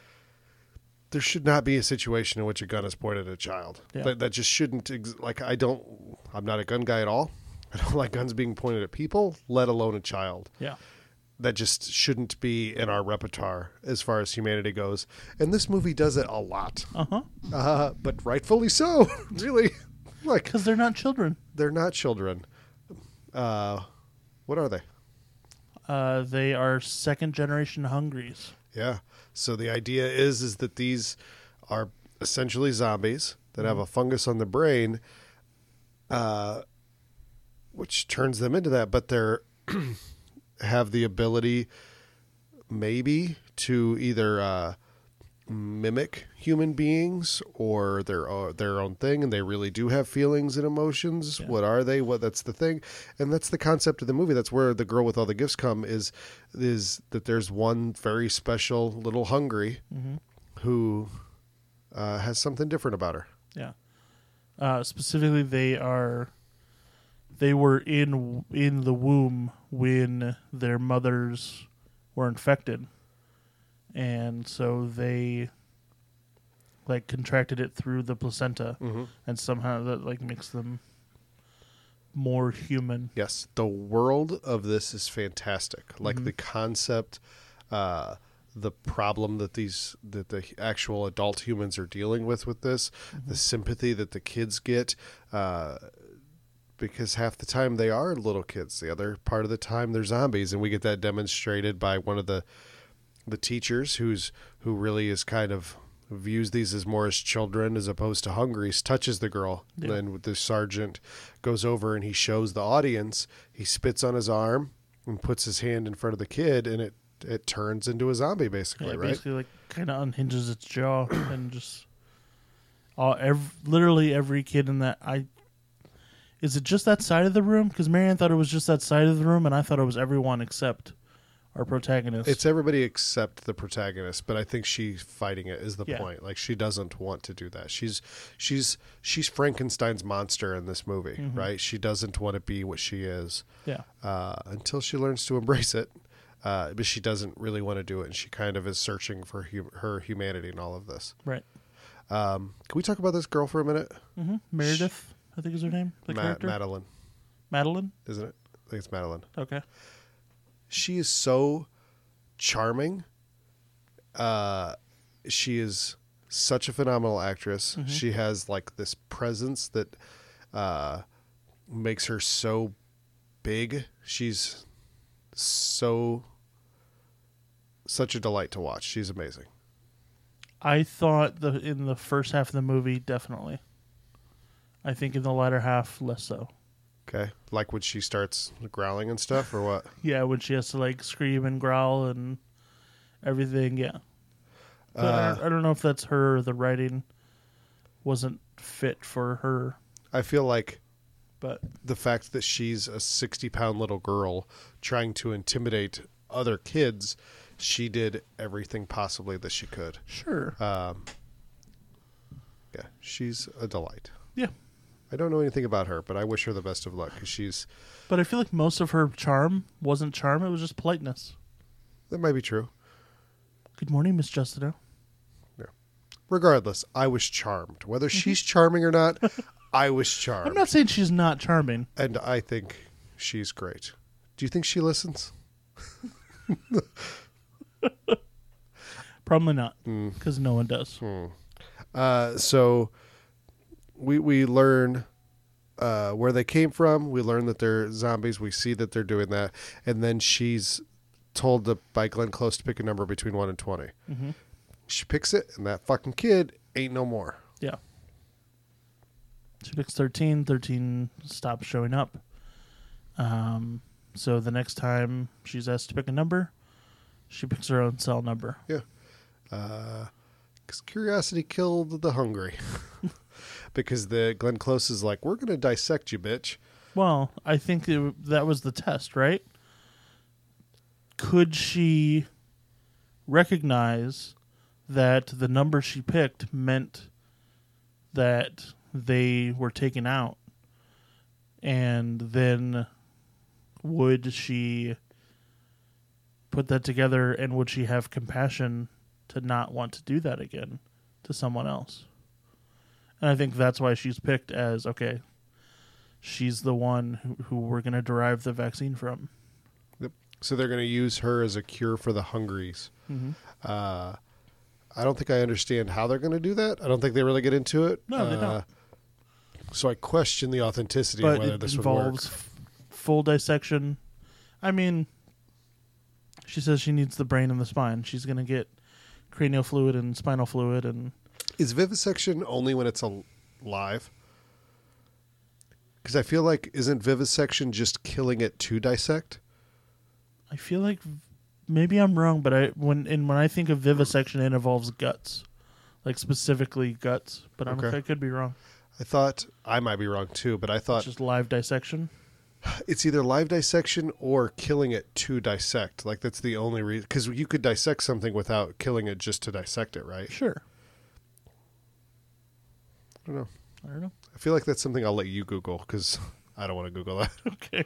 there should not be a situation in which a gun is pointed at a child. Yeah. That just shouldn't, I'm not a gun guy at all. I don't like guns being pointed at people, let alone a child. Yeah. That just shouldn't be in our repertoire as far as humanity goes. And this movie does it a lot. Uh-huh. But rightfully so, really. Like, because they're not children. They're not children. What are they? They are second-generation Hungries. Yeah. So the idea is that these are essentially zombies that have a fungus on the brain, which turns them into that. But they're... have the ability maybe to either mimic human beings or their own thing, and they really do have feelings and emotions. Yeah. What are they? That's the thing. And that's the concept of the movie. That's where the Girl with All the Gifts come is that there's one very special little Hungry who has something different about her. Yeah. Specifically, they were in the womb when their mothers were infected, and so they like contracted it through the placenta, and somehow that like makes them more human. Yes, the world of this is fantastic. Like the concept, the problem that the actual adult humans are dealing with this, the sympathy that the kids get. Because half the time they are little kids. The other part of the time they're zombies. And we get that demonstrated by one of the teachers who really is kind of views these as more as children as opposed to Hungry, touches the girl. Yeah. And then the sergeant goes over and he shows the audience. He spits on his arm and puts his hand in front of the kid, and it turns into a zombie basically, right? It basically like kind of unhinges its jaw and just... literally every kid in that... Is it just that side of the room? Because Marianne thought it was just that side of the room, and I thought it was everyone except our protagonist. It's everybody except the protagonist, but I think she's fighting it is the point. Like, she doesn't want to do that. She's Frankenstein's monster in this movie, right? She doesn't want to be what she is until she learns to embrace it, but she doesn't really want to do it, and she kind of is searching for her humanity in all of this. Right. Can we talk about this girl for a minute? Mm-hmm. Meredith, I think is her name. The character? Madeline. Madeline? Isn't it? I think it's Madeline. Okay. She is so charming. She is such a phenomenal actress. Mm-hmm. She has like this presence that makes her so big. She's such a delight to watch. She's amazing. I thought in the first half of the movie, definitely. I think in the latter half, less so. Okay. Like when she starts growling and stuff, or what? Yeah, when she has to like scream and growl and everything, yeah. I don't know if that's her or the writing wasn't fit for her. I feel like the fact that she's a 60-pound little girl trying to intimidate other kids, she did everything possibly that she could. Sure. Yeah, she's a delight. Yeah. I don't know anything about her, but I wish her the best of luck because she's... But I feel like most of her charm wasn't charm. It was just politeness. That might be true. Good morning, Miss Justino. Yeah. Regardless, I was charmed. Whether she's charming or not, I was charmed. I'm not saying she's not charming. And I think she's great. Do you think she listens? Probably not, because no one does. So... We learn where they came from. We learn that they're zombies. We see that they're doing that. And then she's told by Glenn Close to pick a number between 1 and 20. Mm-hmm. She picks it, and that fucking kid ain't no more. Yeah. She picks 13. 13 stops showing up. So the next time she's asked to pick a number, she picks her own cell number. Yeah. Because curiosity killed the hungry. Because the Glenn Close is like, we're going to dissect you, bitch. Well, I think that was the test, right? Could she recognize that the number she picked meant that they were taken out? And then would she put that together, and would she have compassion to not want to do that again to someone else? And I think that's why she's picked as, okay, she's the one who we're going to derive the vaccine from. Yep. So they're going to use her as a cure for the hungries. Mm-hmm. I don't think I understand how they're going to do that. I don't think they really get into it. No, they don't. So I question the authenticity of whether this would work. But it involves full dissection. I mean, she says she needs the brain and the spine. She's going to get cranial fluid and spinal fluid and... Is vivisection only when it's alive? Because I feel like, isn't vivisection just killing it to dissect? I feel like, maybe I'm wrong, but when I think of vivisection, it involves guts. Like, specifically guts. But I could be wrong. I might be wrong too, but I thought... It's just live dissection? It's either live dissection or killing it to dissect. Like, that's the only reason. Because you could dissect something without killing it just to dissect it, right? Sure. I don't know. I feel like that's something I'll let you Google because I don't want to Google that. Okay.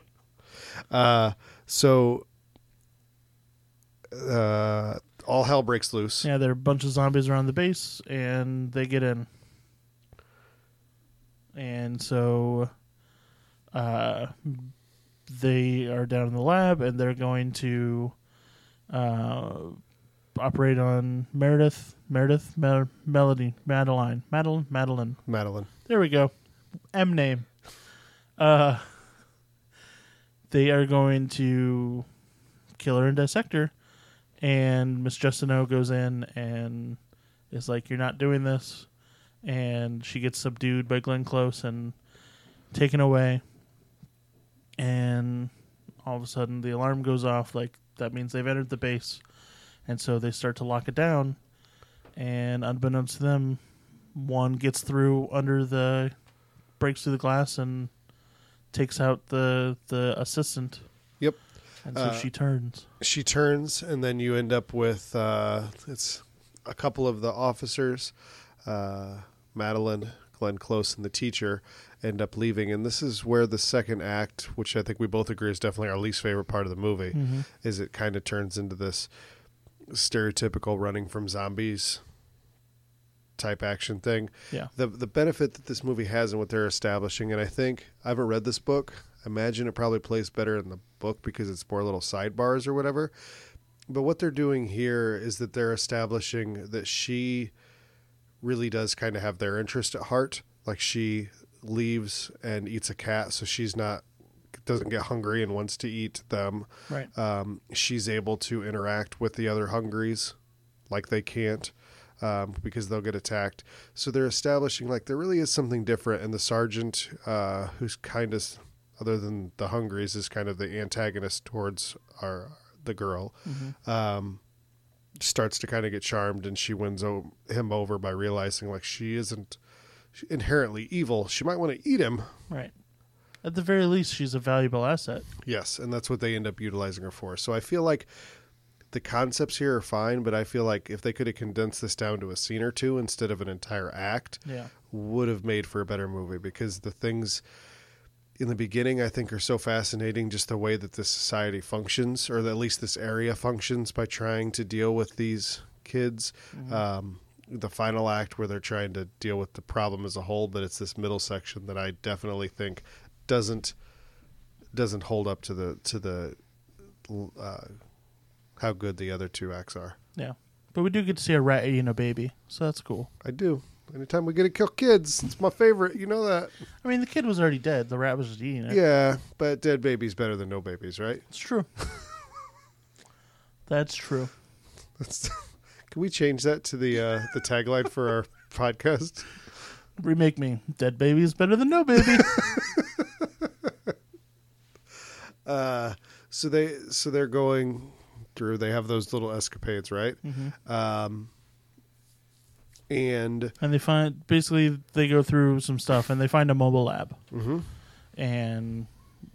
So all hell breaks loose. Yeah, there are a bunch of zombies around the base, and they get in. And so they are down in the lab, and they're going to operate on Madeline. There we go. M name. They are going to kill her and dissect her. And Miss Justino goes in and is like, you're not doing this. And she gets subdued by Glenn Close and taken away. And all of a sudden the alarm goes off. Like, that means they've entered the base. And so they start to lock it down. And unbeknownst to them, one gets through breaks through the glass and takes out the assistant. Yep. And so she turns. She turns, and then you end up with it's a couple of the officers, Madeline, Glenn Close, and the teacher end up leaving. And this is where the second act, which I think we both agree is definitely our least favorite part of the movie, mm-hmm. is it kind of turns into this stereotypical running from zombies type action thing. Yeah. The benefit that this movie has and what they're establishing, and I think I haven't read this book. I imagine it probably plays better in the book because it's more little sidebars or whatever. But what they're doing here is that they're establishing that she really does kind of have their interest at heart. Like she leaves and eats a cat, so she's not doesn't get hungry and wants to eat them. Right. She's able to interact with the other hungries like they can't because they'll get attacked. So they're establishing like there really is something different. And the sergeant, who's kind of other than the hungries, is kind of the antagonist towards the girl. Mm-hmm. Starts to kind of get charmed, and she wins him over by realizing like she isn't inherently evil. She might want to eat him. Right. At the very least, she's a valuable asset. Yes, and that's what they end up utilizing her for. So I feel like the concepts here are fine, but I feel like if they could have condensed this down to a scene or two instead of an entire act, would have made for a better movie, because the things in the beginning I think are so fascinating, just the way that this society functions, or at least this area functions, by trying to deal with these kids. Mm-hmm. The final act where they're trying to deal with the problem as a whole, but it's this middle section that I definitely think doesn't hold up to the how good the other two acts are. Yeah, but we do get to see a rat eating a baby, so that's cool. I do. Anytime we get to kill kids, it's my favorite. You know that. I mean, the kid was already dead. The rat was just eating it. Yeah, but dead babies better than no babies, right? It's true. That's true. Can we change that to the tagline for our podcast? Remake me. Dead babies better than no baby. So they're going through, they have those little escapades, right? Mm-hmm. And they find, basically they go through some stuff and they find a mobile lab. Mm-hmm. And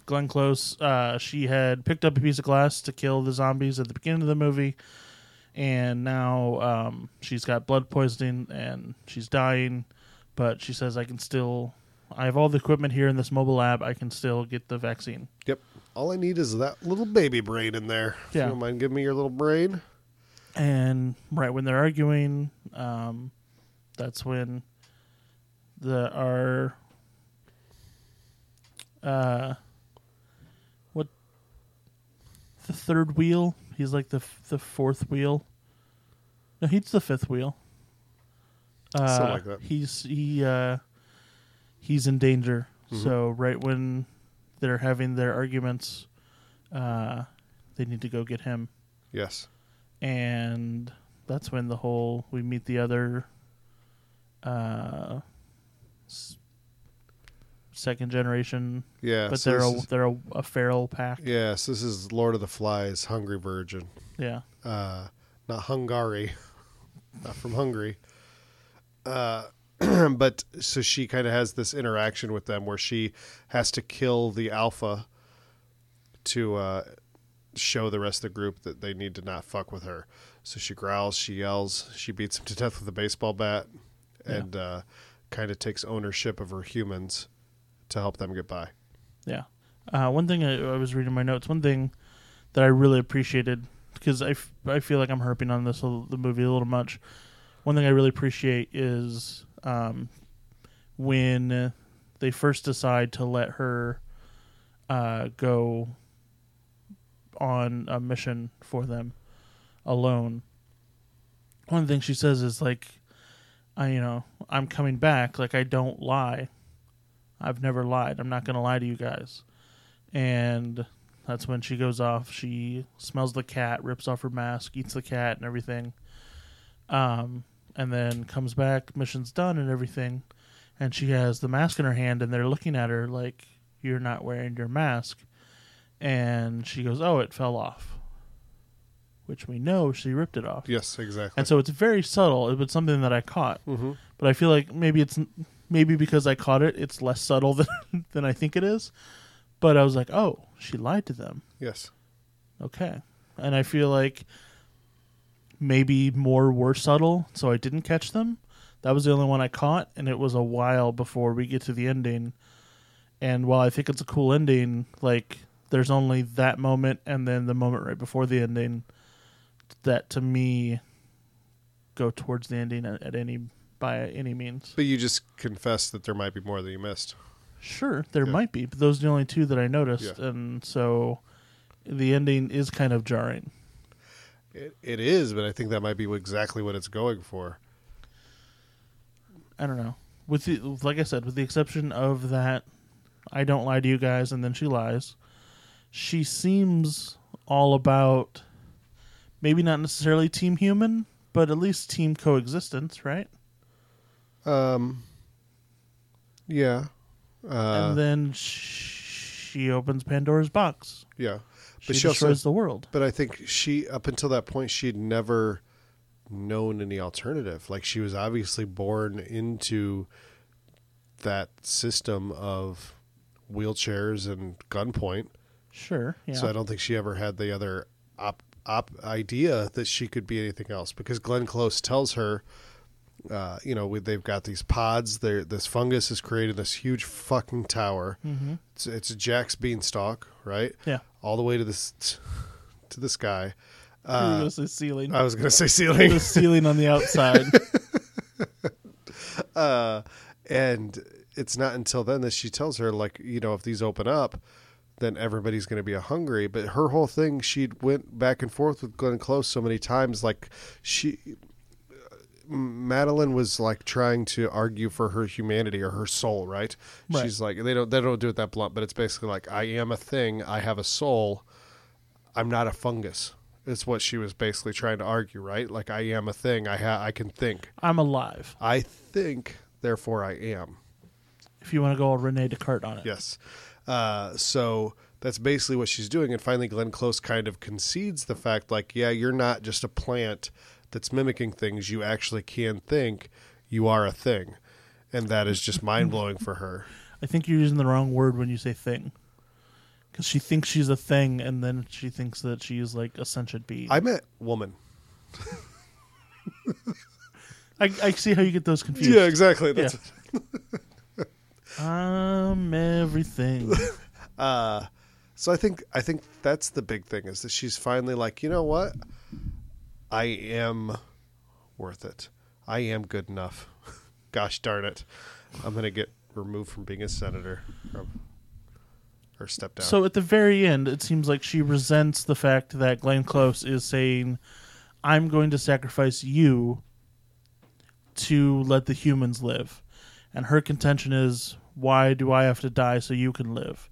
Glenn Close, she had picked up a piece of glass to kill the zombies at the beginning of the movie. And now, she's got blood poisoning and she's dying, but she says, I have all the equipment here in this mobile lab. I can still get the vaccine. Yep. All I need is that little baby brain in there. If you don't mind, give me your little brain. And right when they're arguing, that's when the third wheel? He's like the fourth wheel. No, he's the fifth wheel. Something like that. He's in danger. Mm-hmm. So right when they're having their arguments, they need to go get him. Yes. And that's when we meet the other second generation. Yeah. But so they're a feral pack. Yeah, so this is Lord of the Flies, Hungry Virgin. Yeah. Not Hungary. Not from Hungary. But so she kind of has this interaction with them where she has to kill the alpha to show the rest of the group that they need to not fuck with her. So she growls, she yells, she beats him to death with a baseball bat, and kind of takes ownership of her humans to help them get by. Yeah. One thing I was reading my notes, one thing that I really appreciated, because I feel like I'm harping on this the movie a little much. One thing I really appreciate is when they first decide to let her go on a mission for them alone. One thing she says is like, I'm coming back. Like, I don't lie. I've never lied. I'm not going to lie to you guys. And that's when she goes off. She smells the cat, rips off her mask, eats the cat and everything. And then comes back, mission's done and everything. And she has the mask in her hand and they're looking at her like, you're not wearing your mask. And she goes, oh, it fell off. Which we know she ripped it off. Yes, exactly. And so it's very subtle. It was something that I caught. Mm-hmm. But I feel like maybe because I caught it, it's less subtle than I think it is. But I was like, oh, she lied to them. Yes. Okay. And I feel like maybe more were subtle, so I didn't catch them. That was the only one I caught, and it was a while before we get to the ending. And while I think it's a cool ending, like, there's only that moment and then the moment right before the ending that, to me, go towards the ending at any by any means. But you just confessed that there might be more that you missed. Sure, there might be, but those are the only two that I noticed, and so the ending is kind of jarring. It is, but I think that might be exactly what it's going for. I don't know. With the, like I said, with the exception of that, I don't lie to you guys, and then she lies. She seems all about maybe not necessarily team human, but at least team coexistence, right? Yeah. And then she opens Pandora's box. Yeah. But she destroys the world. But I think she, up until that point, she'd never known any alternative. Like, she was obviously born into that system of wheelchairs and gunpoint. Sure. Yeah. So I don't think she ever had the other idea that she could be anything else, because Glenn Close tells her, you know, they've got these pods. This fungus has created this huge fucking tower. Mm-hmm. It's a Jack's beanstalk, right? Yeah. All the way to the sky. I was going to say ceiling. The ceiling on the outside. And it's not until then that she tells her, like, you know, if these open up, then everybody's going to be hungry. But her whole thing, she went back and forth with Glenn Close so many times. Like, Madeline was like trying to argue for her humanity or her soul, right? She's like, they don't do it that blunt, but it's basically like, I am a thing, I have a soul, I'm not a fungus. It's what she was basically trying to argue, right? Like, I am a thing, I can think, I'm alive, I think, therefore I am. If you want to go all Rene Descartes on it. Yes. So that's basically what she's doing, and finally Glenn Close kind of concedes the fact, like, yeah, you're not just a plant that's mimicking things, you actually can think, you are a thing. And that is just mind-blowing for her. I think you're using the wrong word when you say thing, because she thinks she's a thing, and then she thinks that she's like a sentient being. I meant woman. I see how you get those confused. Yeah, exactly. That's it. I'm everything. So I think that's the big thing, is that she's finally like, you know what? I am worth it. I am good enough. Gosh darn it. I'm going to get removed from being a senator or step down. So at the very end, it seems like she resents the fact that Glenn Close is saying, I'm going to sacrifice you to let the humans live. And her contention is, why do I have to die so you can live?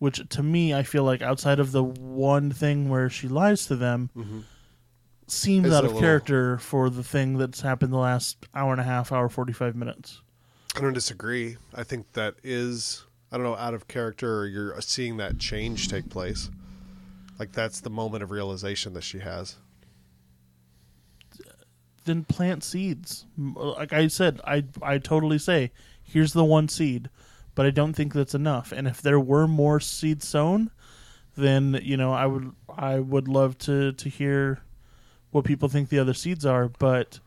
Which to me, I feel like, outside of the one thing where she lies to them, mm-hmm. seems out of character for the thing that's happened the last hour and a half, hour 45 minutes. I don't disagree. I think that is, I don't know, out of character, or you're seeing that change take place. Like, that's the moment of realization that she has. Then plant seeds. Like I said, I totally say, here's the one seed, but I don't think that's enough. And if there were more seeds sown, then, you know, I would love to hear what people think the other seeds are, but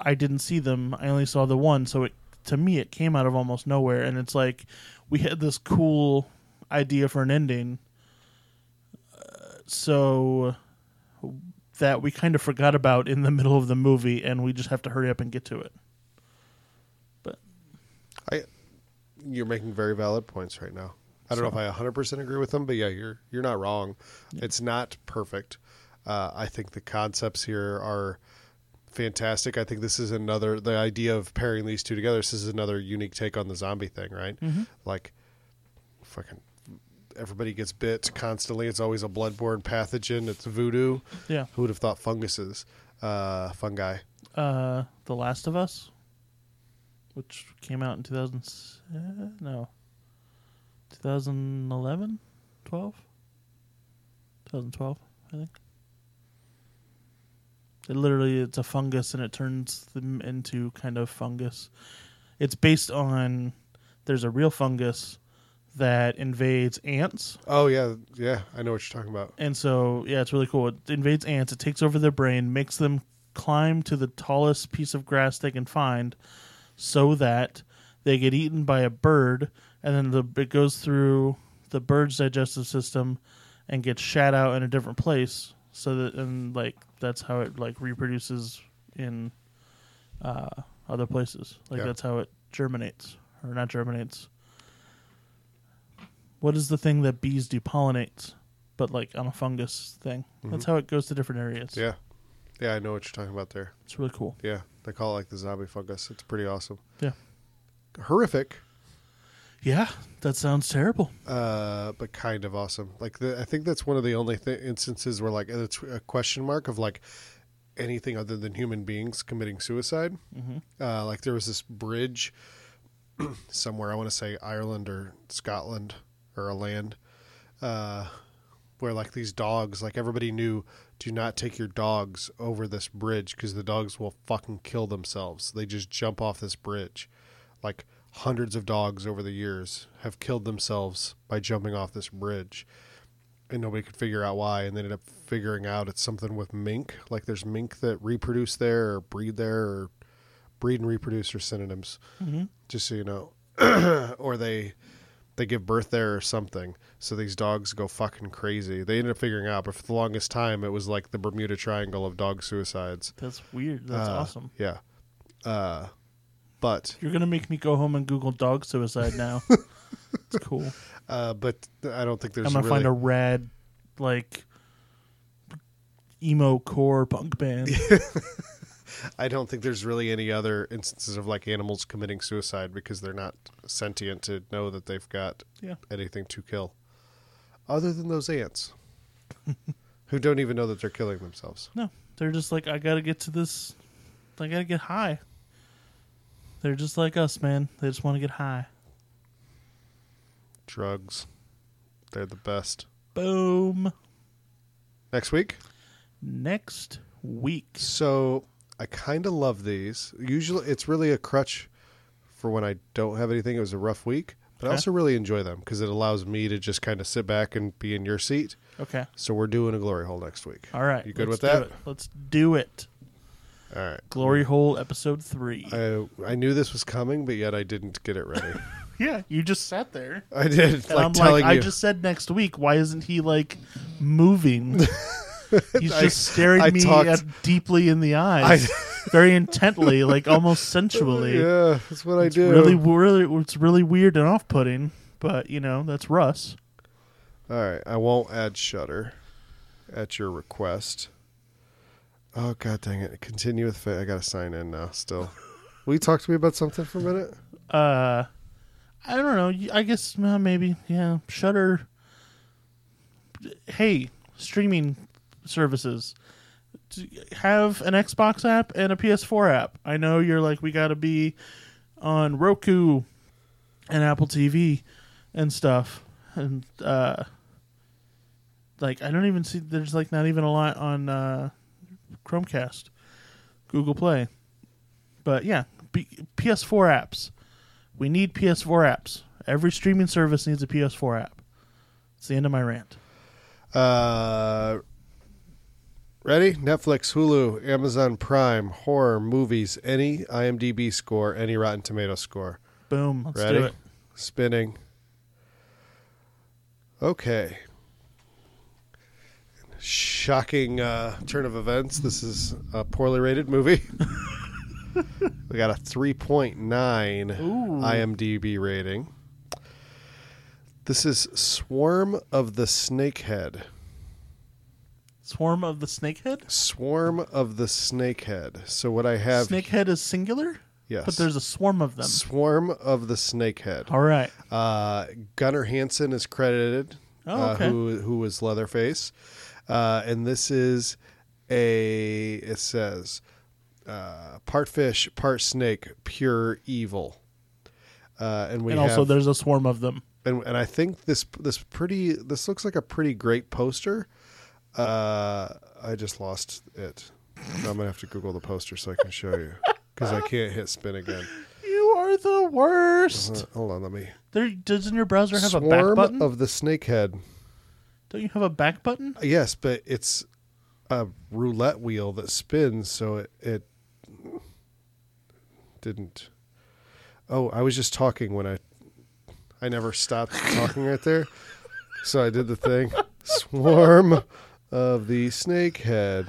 I didn't see them. I only saw the one, so to me it came out of almost nowhere, and it's like we had this cool idea for an ending, so that we kind of forgot about in the middle of the movie, and we just have to hurry up and get to it. But you're making very valid points right now. I don't know if I 100% agree with them, but yeah, you're not wrong. Yeah. It's not perfect. I think the concepts here are fantastic. I think this is the idea of pairing these two together. This is another unique take on the zombie thing, right? Mm-hmm. Like, fucking everybody gets bit constantly. It's always a bloodborne pathogen. It's voodoo. Yeah. Who would have thought funguses? Fungi. The Last of Us, which came out in 2012, I think. It's a fungus, and it turns them into kind of fungus. It's based on, there's a real fungus that invades ants. Oh, yeah, I know what you're talking about. And so, yeah, it's really cool. It invades ants, it takes over their brain, makes them climb to the tallest piece of grass they can find so that they get eaten by a bird, and then it goes through the bird's digestive system and gets shat out in a different place. So that, and like, that's how it like reproduces in other places. Like that's how it germinates, or not germinates. What is the thing that bees do? Pollinates, but like on a fungus thing. Mm-hmm. That's how it goes to different areas. Yeah. Yeah, I know what you're talking about there. It's really cool. Yeah. They call it like the zombie fungus. It's pretty awesome. Yeah. Horrific. Yeah, that sounds terrible. But kind of awesome. Like I think that's one of the only instances where like it's a question mark of like anything other than human beings committing suicide. Mm-hmm. Like there was this bridge somewhere, I want to say Ireland or Scotland or a land, where like these dogs, like everybody knew, do not take your dogs over this bridge because the dogs will fucking kill themselves. They just jump off this bridge. Like hundreds of dogs over the years have killed themselves by jumping off this bridge, and nobody could figure out why, and they ended up figuring out it's something with mink. Like there's mink that reproduce there or breed there, or breed and reproduce are synonyms, mm-hmm. just so you know. Or they give birth there or something. So these dogs go fucking crazy. They ended up figuring out, but for the longest time, it was like the Bermuda Triangle of dog suicides. That's weird. That's awesome. Yeah. But you're going to make me go home and Google dog suicide now. It's cool. But I don't think there's I'm going to find a rad, like, emo core punk band. I don't think there's really any other instances of, like, animals committing suicide because they're not sentient to know that they've got anything to kill. Other than those ants who don't even know that they're killing themselves. No, they're just like, I got to get to this. I got to get high. They're just like us, man. They just want to get high. Drugs. They're the best. Boom. Next week? Next week. So I kind of love these. Usually it's really a crutch for when I don't have anything. It was a rough week. But I also really enjoy them because it allows me to just kind of sit back and be in your seat. Okay. So we're doing a glory hole next week. All right. You good with that? Let's do it. All right. Glory Hole episode 3. I knew this was coming, but yet I didn't get it ready. Yeah, you just sat there. I did. And like I'm telling like, you. I just said next week. Why isn't he like moving? He's just staring me deeply in the eyes, very intently, like almost sensually. Yeah, that's what I do. Really, it's really weird and off-putting, but you know that's Russ. All right, I won't add Shudder at your request. Oh, God dang it. Continue with I got to sign in now still. Will you talk to me about something for a minute? I don't know. I guess maybe. Yeah. Shudder. Hey, streaming services. Have an Xbox app and a PS4 app. I know you're like, we got to be on Roku and Apple TV and stuff. And, like, I don't even see, there's like not even a lot on, Chromecast, Google Play, but yeah, PS4 apps. We need PS4 apps. Every streaming service needs a PS4 app. It's the end of my rant. Ready? Netflix, Hulu, Amazon Prime, horror movies, any IMDb score, any Rotten Tomatoes score. Boom. Let's do it. Spinning. Okay. Shocking turn of events. This is a poorly rated movie. We got a 3.9 IMDb rating. This is Swarm of the Snakehead. Swarm of the Snakehead? Swarm of the Snakehead. So what I have... Snakehead is singular? Yes. But there's a swarm of them. Swarm of the Snakehead. All right. Gunnar Hansen is credited, who was Leatherface. And this is it says, part fish, part snake, pure evil. And also there's a swarm of them. And I think this looks like a pretty great poster. I just lost it. I'm going to have to Google the poster so I can show you, because I can't hit spin again. You are the worst. Hold on, let me. Doesn't your browser have a back button? Swarm of the Snakehead. Don't you have a back button? Yes, but it's a roulette wheel that spins, so it didn't. Oh, I was just talking when I never stopped talking right there. So I did the thing. Swarm of the Snakehead.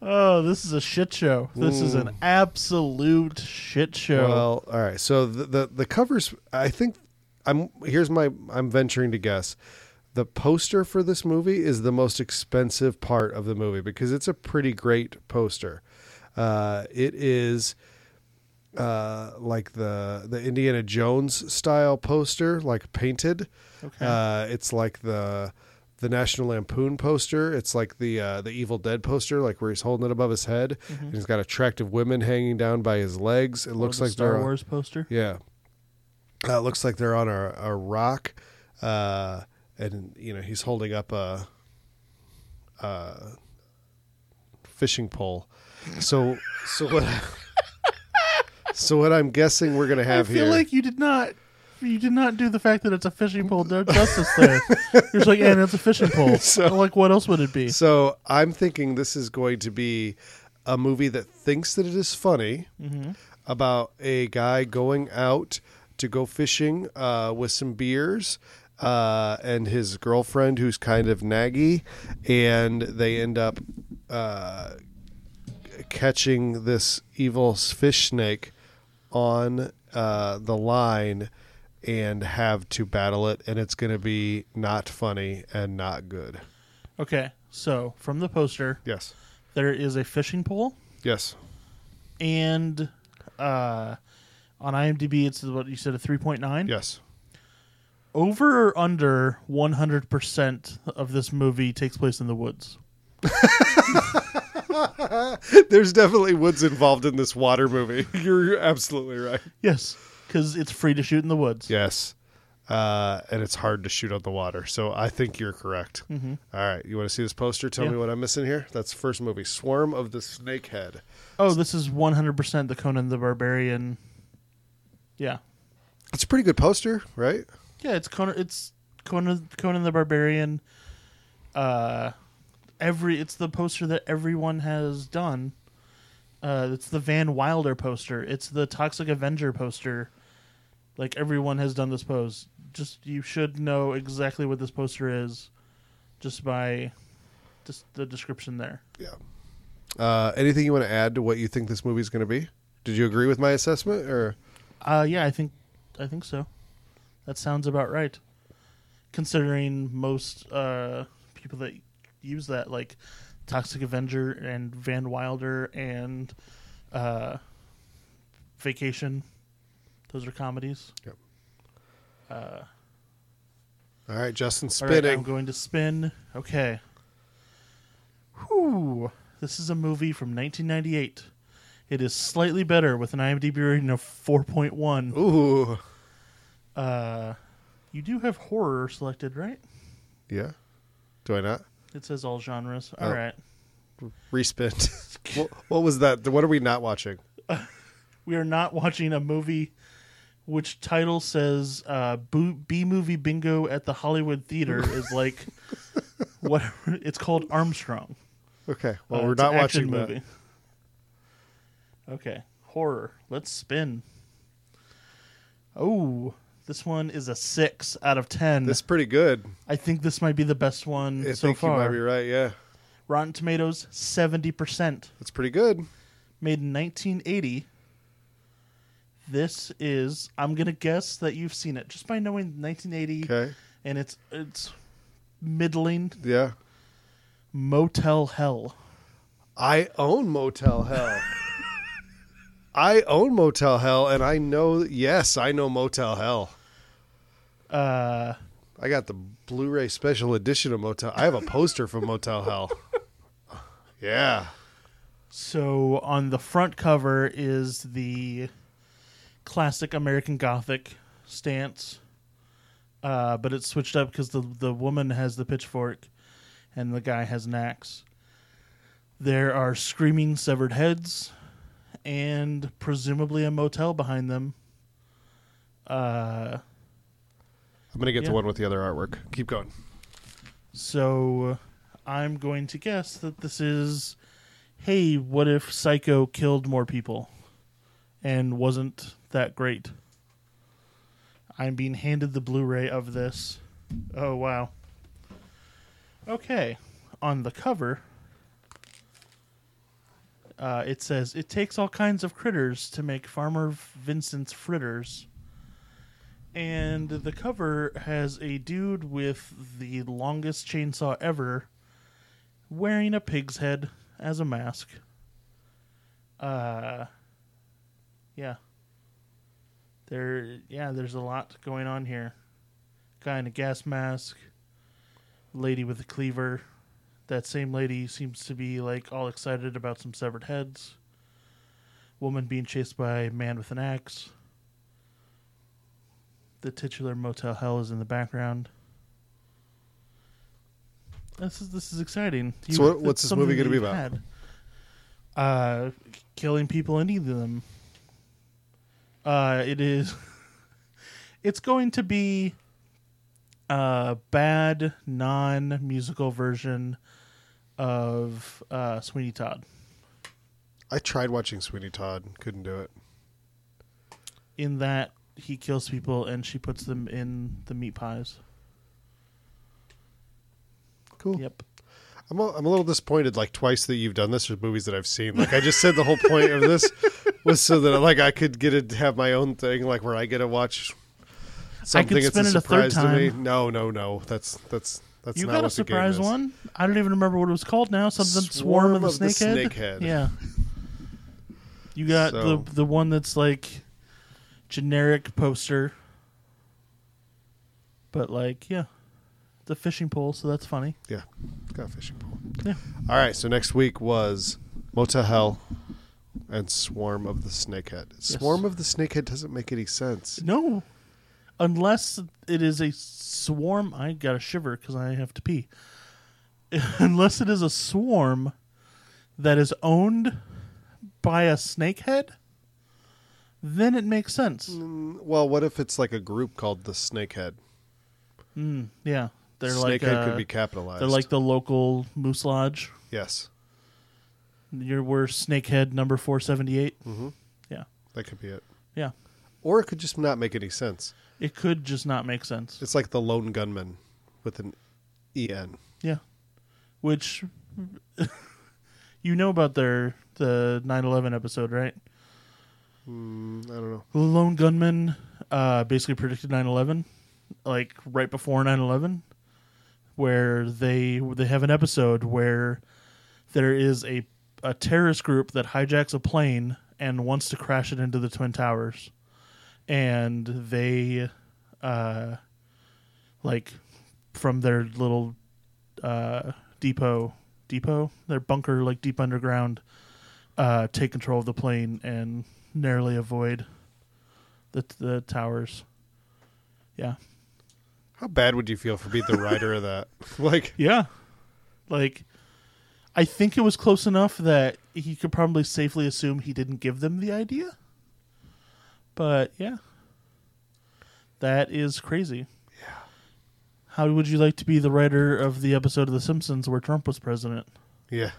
Oh, this is a shit show. This is an absolute shit show. Well, all right. So the covers, I think I'm venturing to guess. The poster for this movie is the most expensive part of the movie because it's a pretty great poster. It is like the Indiana Jones style poster, like painted. Okay. It's like the National Lampoon poster. It's like the Evil Dead poster, like where he's holding it above his head. Mm-hmm. And he's got attractive women hanging down by his legs. It looks like Star Wars poster. Yeah. It looks like they're on a rock. And you know, he's holding up a fishing pole. So what I'm guessing we're going to have here. I feel like you did not do the fact that it's a fishing pole no justice there. You're just like, and it's a fishing pole. So, like, what else would it be? So I'm thinking this is going to be a movie that thinks that it is funny about a guy going out to go fishing with some beers and his girlfriend who's kind of naggy, and they end up catching this evil fish snake on the line and have to battle it, and it's going to be not funny and not good. Okay, so from the poster, yes, there is a fishing pole. Yes, and on IMDb, it's what you said, a 3.9. Yes. Over or under 100% of this movie takes place in the woods. There's definitely woods involved in this water movie. You're absolutely right. Yes, because it's free to shoot in the woods. Yes, and it's hard to shoot on the water. So I think you're correct. Mm-hmm. All right, you want to see this poster? Tell me what I'm missing here. That's the first movie, Swarm of the Snakehead. Oh, this is 100% the Conan the Barbarian. Yeah, it's a pretty good poster, right? Yeah, it's Conan the Barbarian. It's the poster that everyone has done. It's the Van Wilder poster. It's the Toxic Avenger poster. Like, everyone has done this pose. Just, you should know exactly what this poster is just by just the description there. Yeah. Anything you want to add to what you think this movie is going to be? Did you agree with my assessment, or? Yeah, I think so. That sounds about right. Considering most people that use that, like Toxic Avenger and Van Wilder and Vacation. Those are comedies. Yep. All right, Justin, spinning. Right, I'm going to spin. Okay. Whew. This is a movie from 1998. It is slightly better with an IMDb rating of 4.1. Ooh. You do have horror selected, right? Yeah. Do I not? It says all genres. All right. Respin. What was that? What are we not watching? We are not watching a movie which title says B-Movie Bingo at the Hollywood Theater is like what it's called, Armstrong. Okay. Well, we're not watching that movie. Okay. Horror. Let's spin. Oh, this one is a 6 out of 10. That's pretty good. I think this might be the best one so far. I think you might be right, yeah. Rotten Tomatoes, 70%. That's pretty good. Made in 1980. This is, I'm going to guess that you've seen it just by knowing 1980. Okay. And it's middling. Yeah. Motel Hell. I own Motel Hell. I own Motel Hell, and I know Motel Hell. I got the Blu-ray special edition of Motel. I have a poster from Motel Hell. Yeah. So on the front cover is the classic American Gothic stance, but it's switched up because the woman has the pitchfork and the guy has an axe. There are screaming severed heads and presumably a motel behind them. I'm going to get to one with the other artwork. Keep going. So I'm going to guess that this is, hey, what if Psycho killed more people and wasn't that great? I'm being handed the Blu-ray of this. Oh, wow. Okay. On the cover, it says, "It takes all kinds of critters to make Farmer Vincent's fritters." And the cover has a dude with the longest chainsaw ever wearing a pig's head as a mask. Yeah. There's a lot going on here. Guy in a gas mask, lady with a cleaver. That same lady seems to be like all excited about some severed heads. Woman being chased by a man with an axe. The titular Motel Hell is in the background. This is exciting. So what's this movie going to be about? Killing people and eating them. It's going to be a bad non-musical version of Sweeney Todd. I tried watching Sweeney Todd, couldn't do it. In that he kills people and she puts them in the meat pies. Cool. Yep. I'm a little disappointed. Like twice that you've done this are movies that I've seen. Like I just said, the whole point of this was so that like I could get to have my own thing, like where I get to watch something that's a surprise to me. No. That's not what the game is. You got a surprise one. I don't even remember what it was called now. Something Swarm of the Snakehead. Yeah. You got the one that's like generic poster, but like yeah. The fishing pole, so that's funny. Yeah, got a fishing pole. Yeah. All right, so next week was Motel Hell and Swarm of the Snakehead. Yes. Swarm of the Snakehead doesn't make any sense. No, unless it is a swarm. I got a shiver because I have to pee. Unless it is a swarm that is owned by a snakehead, then it makes sense. Well, what if it's like a group called the Snakehead? Yeah. They're Snakehead like could be capitalized. They're like the local Moose Lodge. Yes. We're Snakehead number 478. Mm-hmm. Yeah. That could be it. Yeah. Or it could just not make any sense. It could just not make sense. It's like the Lone Gunman with an EN. Yeah. Which, you know about the 9/11 episode, right? I don't know. The Lone Gunman basically predicted 9/11. Like right before 9/11, where they have an episode where there is a terrorist group that hijacks a plane and wants to crash it into the Twin Towers, and they like from their little depot, their bunker, like deep underground, take control of the plane and narrowly avoid the towers. Yeah. How bad would you feel for being the writer of that? Like, yeah, like I think it was close enough that he could probably safely assume he didn't give them the idea. But yeah, that is crazy. Yeah. How would you like to be the writer of the episode of The Simpsons where Trump was president? Yeah.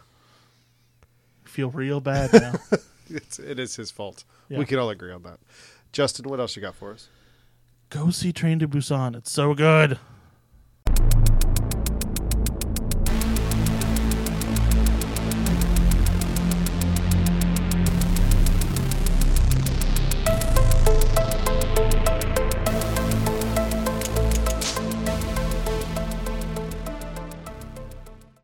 I feel real bad now. It is his fault. Yeah. We can all agree on that. Justin, what else you got for us? Go see Train to Busan. It's so good.